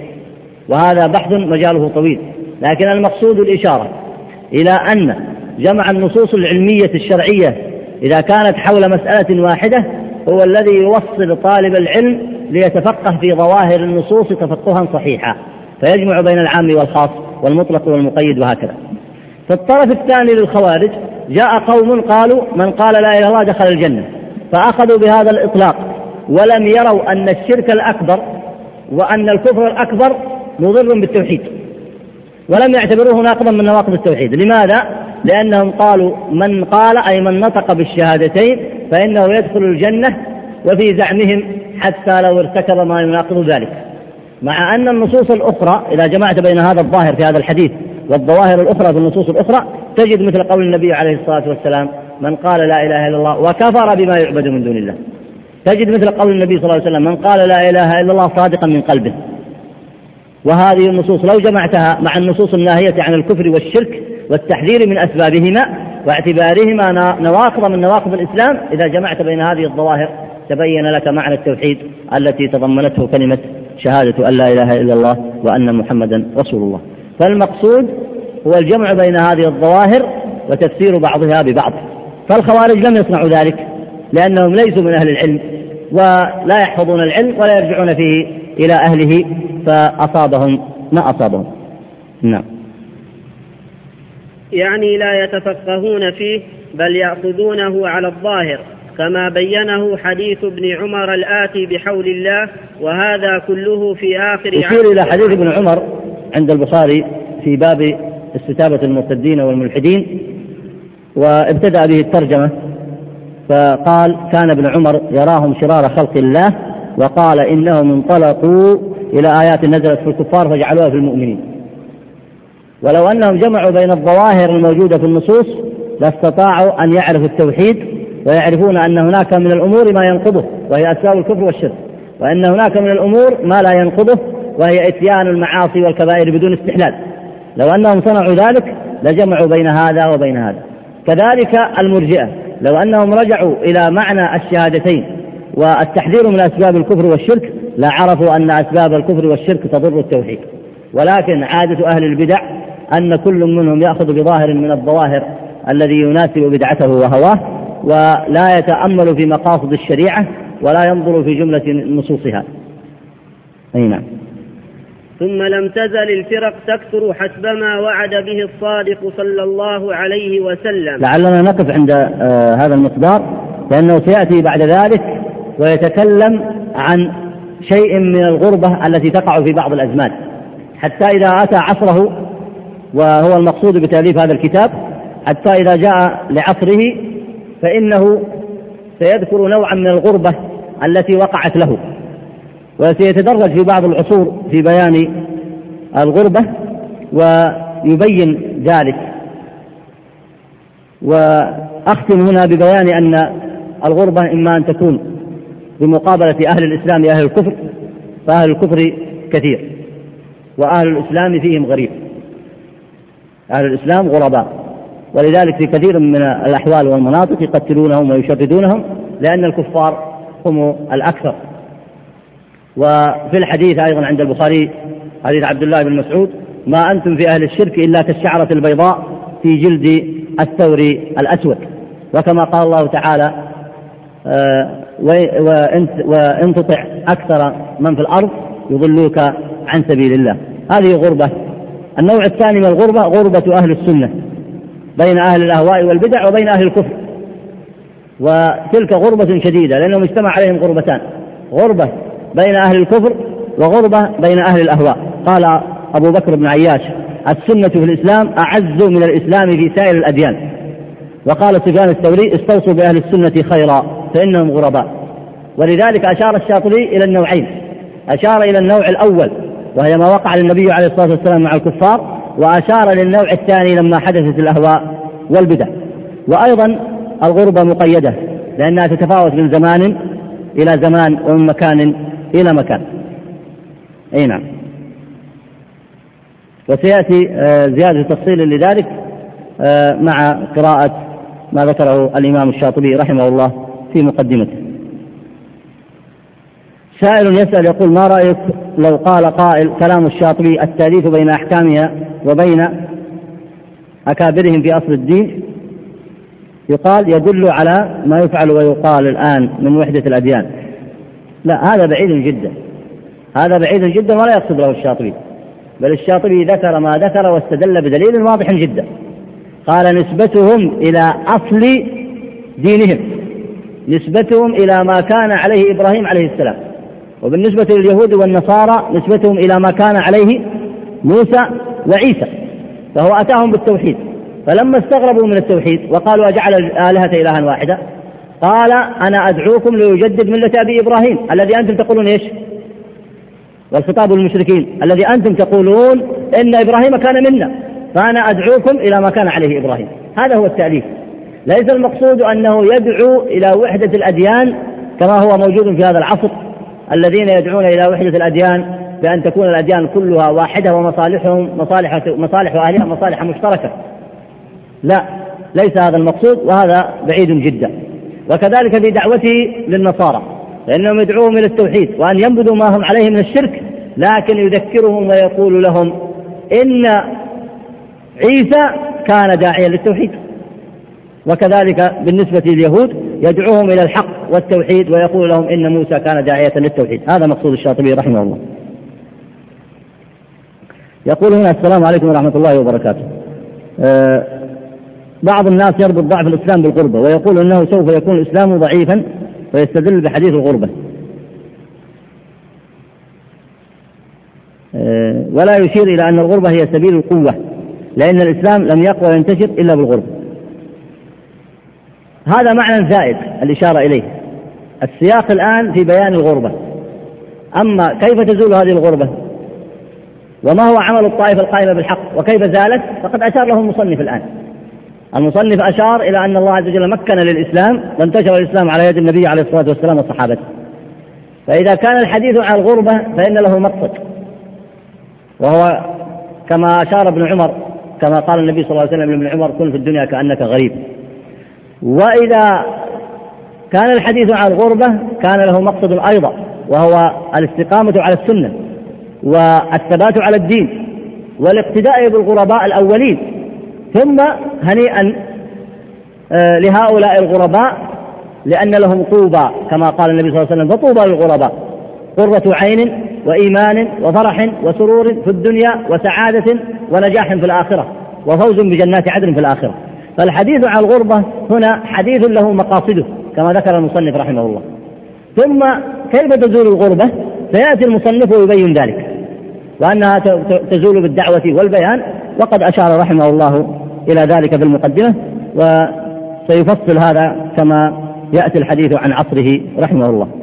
وهذا بحث مجاله طويل، لكن المقصود الإشارة إلى أن جمع النصوص العلمية الشرعية إذا كانت حول مسألة واحدة هو الذي يوصل طالب العلم ليتفقه في ظواهر النصوص تفقها صحيحا، فيجمع بين العام والخاص والمطلق والمقيد وهكذا. فالطرف الثاني للخوارج: جاء قوم قالوا من قال لا إله إلا الله دخل الجنة، فأخذوا بهذا الإطلاق ولم يروا أن الشرك الأكبر وأن الكفر الأكبر مضر بالتوحيد، ولم يعتبروه ناقضا من نواقض التوحيد. لماذا؟ لأنهم قالوا من قال، أي من نطق بالشهادتين، فإنه يدخل الجنة، وفي زعمهم حتى لو ارتكب ما يناقض ذلك، مع أن النصوص الأخرى إذا جمعت بين هذا الظاهر في هذا الحديث والظواهر الأخرى في النصوص الأخرى تجد مثل قول النبي عليه الصلاة والسلام: من قال لا إله إلا الله وكفر بما يعبد من دون الله. تجد مثل قول النبي صلى الله عليه وسلم: من قال لا إله إلا الله صادقا من قلبه. وهذه النصوص لو جمعتها مع النصوص الناهية عن الكفر والشرك والتحذير من أسبابهما واعتبارهما نواقض من نواقض الإسلام، إذا جمعت بين هذه الظواهر تبين لك معنى التوحيد التي تضمنته كلمة شهادة أن لا إله إلا الله وأن محمدا رسول الله. فالمقصود هو الجمع بين هذه الظواهر وتفسير بعضها ببعض. فالخوارج لم يصنعوا ذلك لأنهم ليسوا من أهل العلم ولا يحفظون العلم ولا يرجعون فيه إلى أهله، فأصابهم ما أصابهم. نعم. يعني لا يتفقهون فيه بل يأخذونه على الظاهر كما بينه حديث ابن عمر الآتي بحول الله، وهذا كله في آخر عام. يشير إلى حديث ابن عمر عند البخاري في باب استتابة المرتدين والملحدين، وابتدأ به الترجمة فقال: كان ابن عمر يراهم شرار خلق الله، وقال إنهم انطلقوا إلى آيات نزلت في الكفار فجعلوها في المؤمنين. ولو أنهم جمعوا بين الظواهر الموجودة في النصوص لاستطاعوا أن يعرفوا التوحيد، ويعرفون أن هناك من الأمور ما ينقضه وهي أسباب الكفر والشرك، وأن هناك من الأمور ما لا ينقضه وهي إتيان المعاصي والكبائر بدون استحلال. لو أنهم صنعوا ذلك لجمعوا بين هذا وبين هذا. كذلك المرجئة لو أنهم رجعوا إلى معنى الشهادتين والتحذير من أسباب الكفر والشرك لعرفوا أن أسباب الكفر والشرك تضر التوحيد. ولكن عادة أهل البدع أن كل منهم يأخذ بظاهر من الظواهر الذي يناسب بدعته وهواه، ولا يتأمل في مقاصد الشريعة ولا ينظر في جملة نصوصها. أي نعم. ثم لم تزل الفرق تكثر حسب ما وعد به الصادق صلى الله عليه وسلم. لعلنا نقف عند هذا المقدار، لأنه سيأتي بعد ذلك ويتكلم عن شيء من الغربة التي تقع في بعض الأزمان، حتى إذا أتى عصره، وهو المقصود بتأليف هذا الكتاب، حتى إذا جاء لعصره فإنه سيذكر نوعا من الغربة التي وقعت له، وسيتدرج في بعض العصور في بيان الغربة ويبين ذلك. وأختم هنا ببيان أن الغربة إما أن تكون بمقابلة أهل الإسلام لأهل الكفر، فأهل الكفر كثير وأهل الإسلام فيهم غريب، أهل الإسلام غرباء، ولذلك في كثير من الأحوال والمناطق يقتلونهم ويشردونهم لأن الكفار هم الأكثر. وفي الحديث أيضا عند البخاري حديث عبد الله بن مسعود: ما أنتم في أهل الشرك إلا كالشعرة البيضاء في جلد الثور الأسود. وكما قال الله تعالى: وإن تطع أكثر من في الأرض يضلوك عن سبيل الله. هذه غربة. النوع الثاني من الغربة غربة أهل السنة بين أهل الأهواء والبدع وبين أهل الكفر، وتلك غربة شديدة لأنهم اجتمع عليهم غربتان: غربة بين أهل الكفر وغربة بين أهل الأهواء. قال أبو بكر بن عياش: السنة في الإسلام أعز من الإسلام في سائر الأديان. وقال سفيان الثوري: استوصوا بأهل السنة خيرا فإنهم غرباء. ولذلك أشار الشاطبي إلى النوعين، أشار إلى النوع الأول وهي ما وقع للنبي عليه الصلاة والسلام مع الكفار، وأشار للنوع الثاني لما حدثت الأهواء والبدع. وأيضا الغربة مقيدة لأنها تتفاوت من زمان إلى زمان ومن مكان إلى مكان. أي نعم. وسيأتي زيادة تفصيل لذلك مع قراءة ما ذكره الإمام الشاطبي رحمه الله في مقدمته. سائل يسأل يقول: ما رأيك لو قال قائل: كلام الشاطبي التأليف بين أحكامها وبين أكابرهم في أصل الدين، يقال يدل على ما يفعل ويقال الآن من وحدة الأديان. لا، هذا بعيد جدا، هذا بعيد جدا ولا يقصد له الشاطبي، بل الشاطبي ذكر ما ذكر واستدل بدليل واضح جدا. قال: نسبتهم إلى أصل دينهم، نسبتهم إلى ما كان عليه إبراهيم عليه السلام، وبالنسبة لليهود والنصارى نسبتهم إلى ما كان عليه موسى وعيسى، فهو أتاهم بالتوحيد. فلما استغربوا من التوحيد وقالوا: أجعل الآلهة إلها واحدة، قال: أنا أدعوكم ليجدد ملة أبي إبراهيم الذي أنتم تقولون إيش؟ والخطاب للمشركين: الذي أنتم تقولون إن إبراهيم كان منا، فأنا أدعوكم إلى ما كان عليه إبراهيم. هذا هو التأليف. ليس المقصود أنه يدعو إلى وحدة الأديان كما هو موجود في هذا العصر، الذين يدعون إلى وحدة الأديان بأن تكون الأديان كلها واحدة ومصالحهم مصالح أهلها مصالح مشتركة. لا، ليس هذا المقصود، وهذا بعيد جدا. وكذلك في دعوته للنصارى، لأنهم يدعوهم إلى التوحيد وأن ينبذوا ما هم عليه من الشرك، لكن يذكرهم ويقول لهم إن عيسى كان داعيا للتوحيد. وكذلك بالنسبة لليهود يدعوهم إلى الحق والتوحيد ويقول لهم إن موسى كان داعية للتوحيد. هذا مقصود الشاطبي رحمه الله. يقول هنا: السلام عليكم ورحمة الله وبركاته. بعض الناس يربط ضعف الإسلام بالغربة ويقول أنه سوف يكون الإسلام ضعيفا، ويستدل بحديث الغربة ولا يشير إلى أن الغربة هي سبيل القوة، لأن الإسلام لم يقوى وينتشر إلا بالغربة. هذا معنى زائد الإشارة إليه، السياق الآن في بيان الغربة، أما كيف تزول هذه الغربة وما هو عمل الطائفة القائمة بالحق وكيف زالت فقد أشار له المصنف الآن. المصنف أشار إلى أن الله عز وجل مكن للإسلام وانتشر الإسلام على يد النبي عليه الصلاة والسلام والصحابة، فإذا كان الحديث عن الغربة فإن له مقصد، وهو كما أشار ابن عمر، كما قال النبي صلى الله عليه وسلم لابن عمر: كن في الدنيا كأنك غريب. وإذا كان الحديث عن الغربة كان له مقصد أيضا، وهو الاستقامة على السنة والثبات على الدين والاقتداء بالغرباء الأولين، ثم هنيئا لهؤلاء الغرباء لأن لهم طوبى، كما قال النبي صلى الله عليه وسلم: فطوبى للغرباء، قرة عين وإيمان وفرح وسرور في الدنيا وسعادة ونجاح في الآخرة وفوز بجنات عدن في الآخرة. فالحديث عن الغربة هنا حديث له مقاصده كما ذكر المصنف رحمه الله. ثم كيف تزول الغربة سيأتي المصنف ويبين ذلك، وأنها تزول بالدعوة والبيان، وقد أشار رحمه الله إلى ذلك في المقدمة، وسيفصل هذا كما يأتي الحديث عن عصره رحمه الله.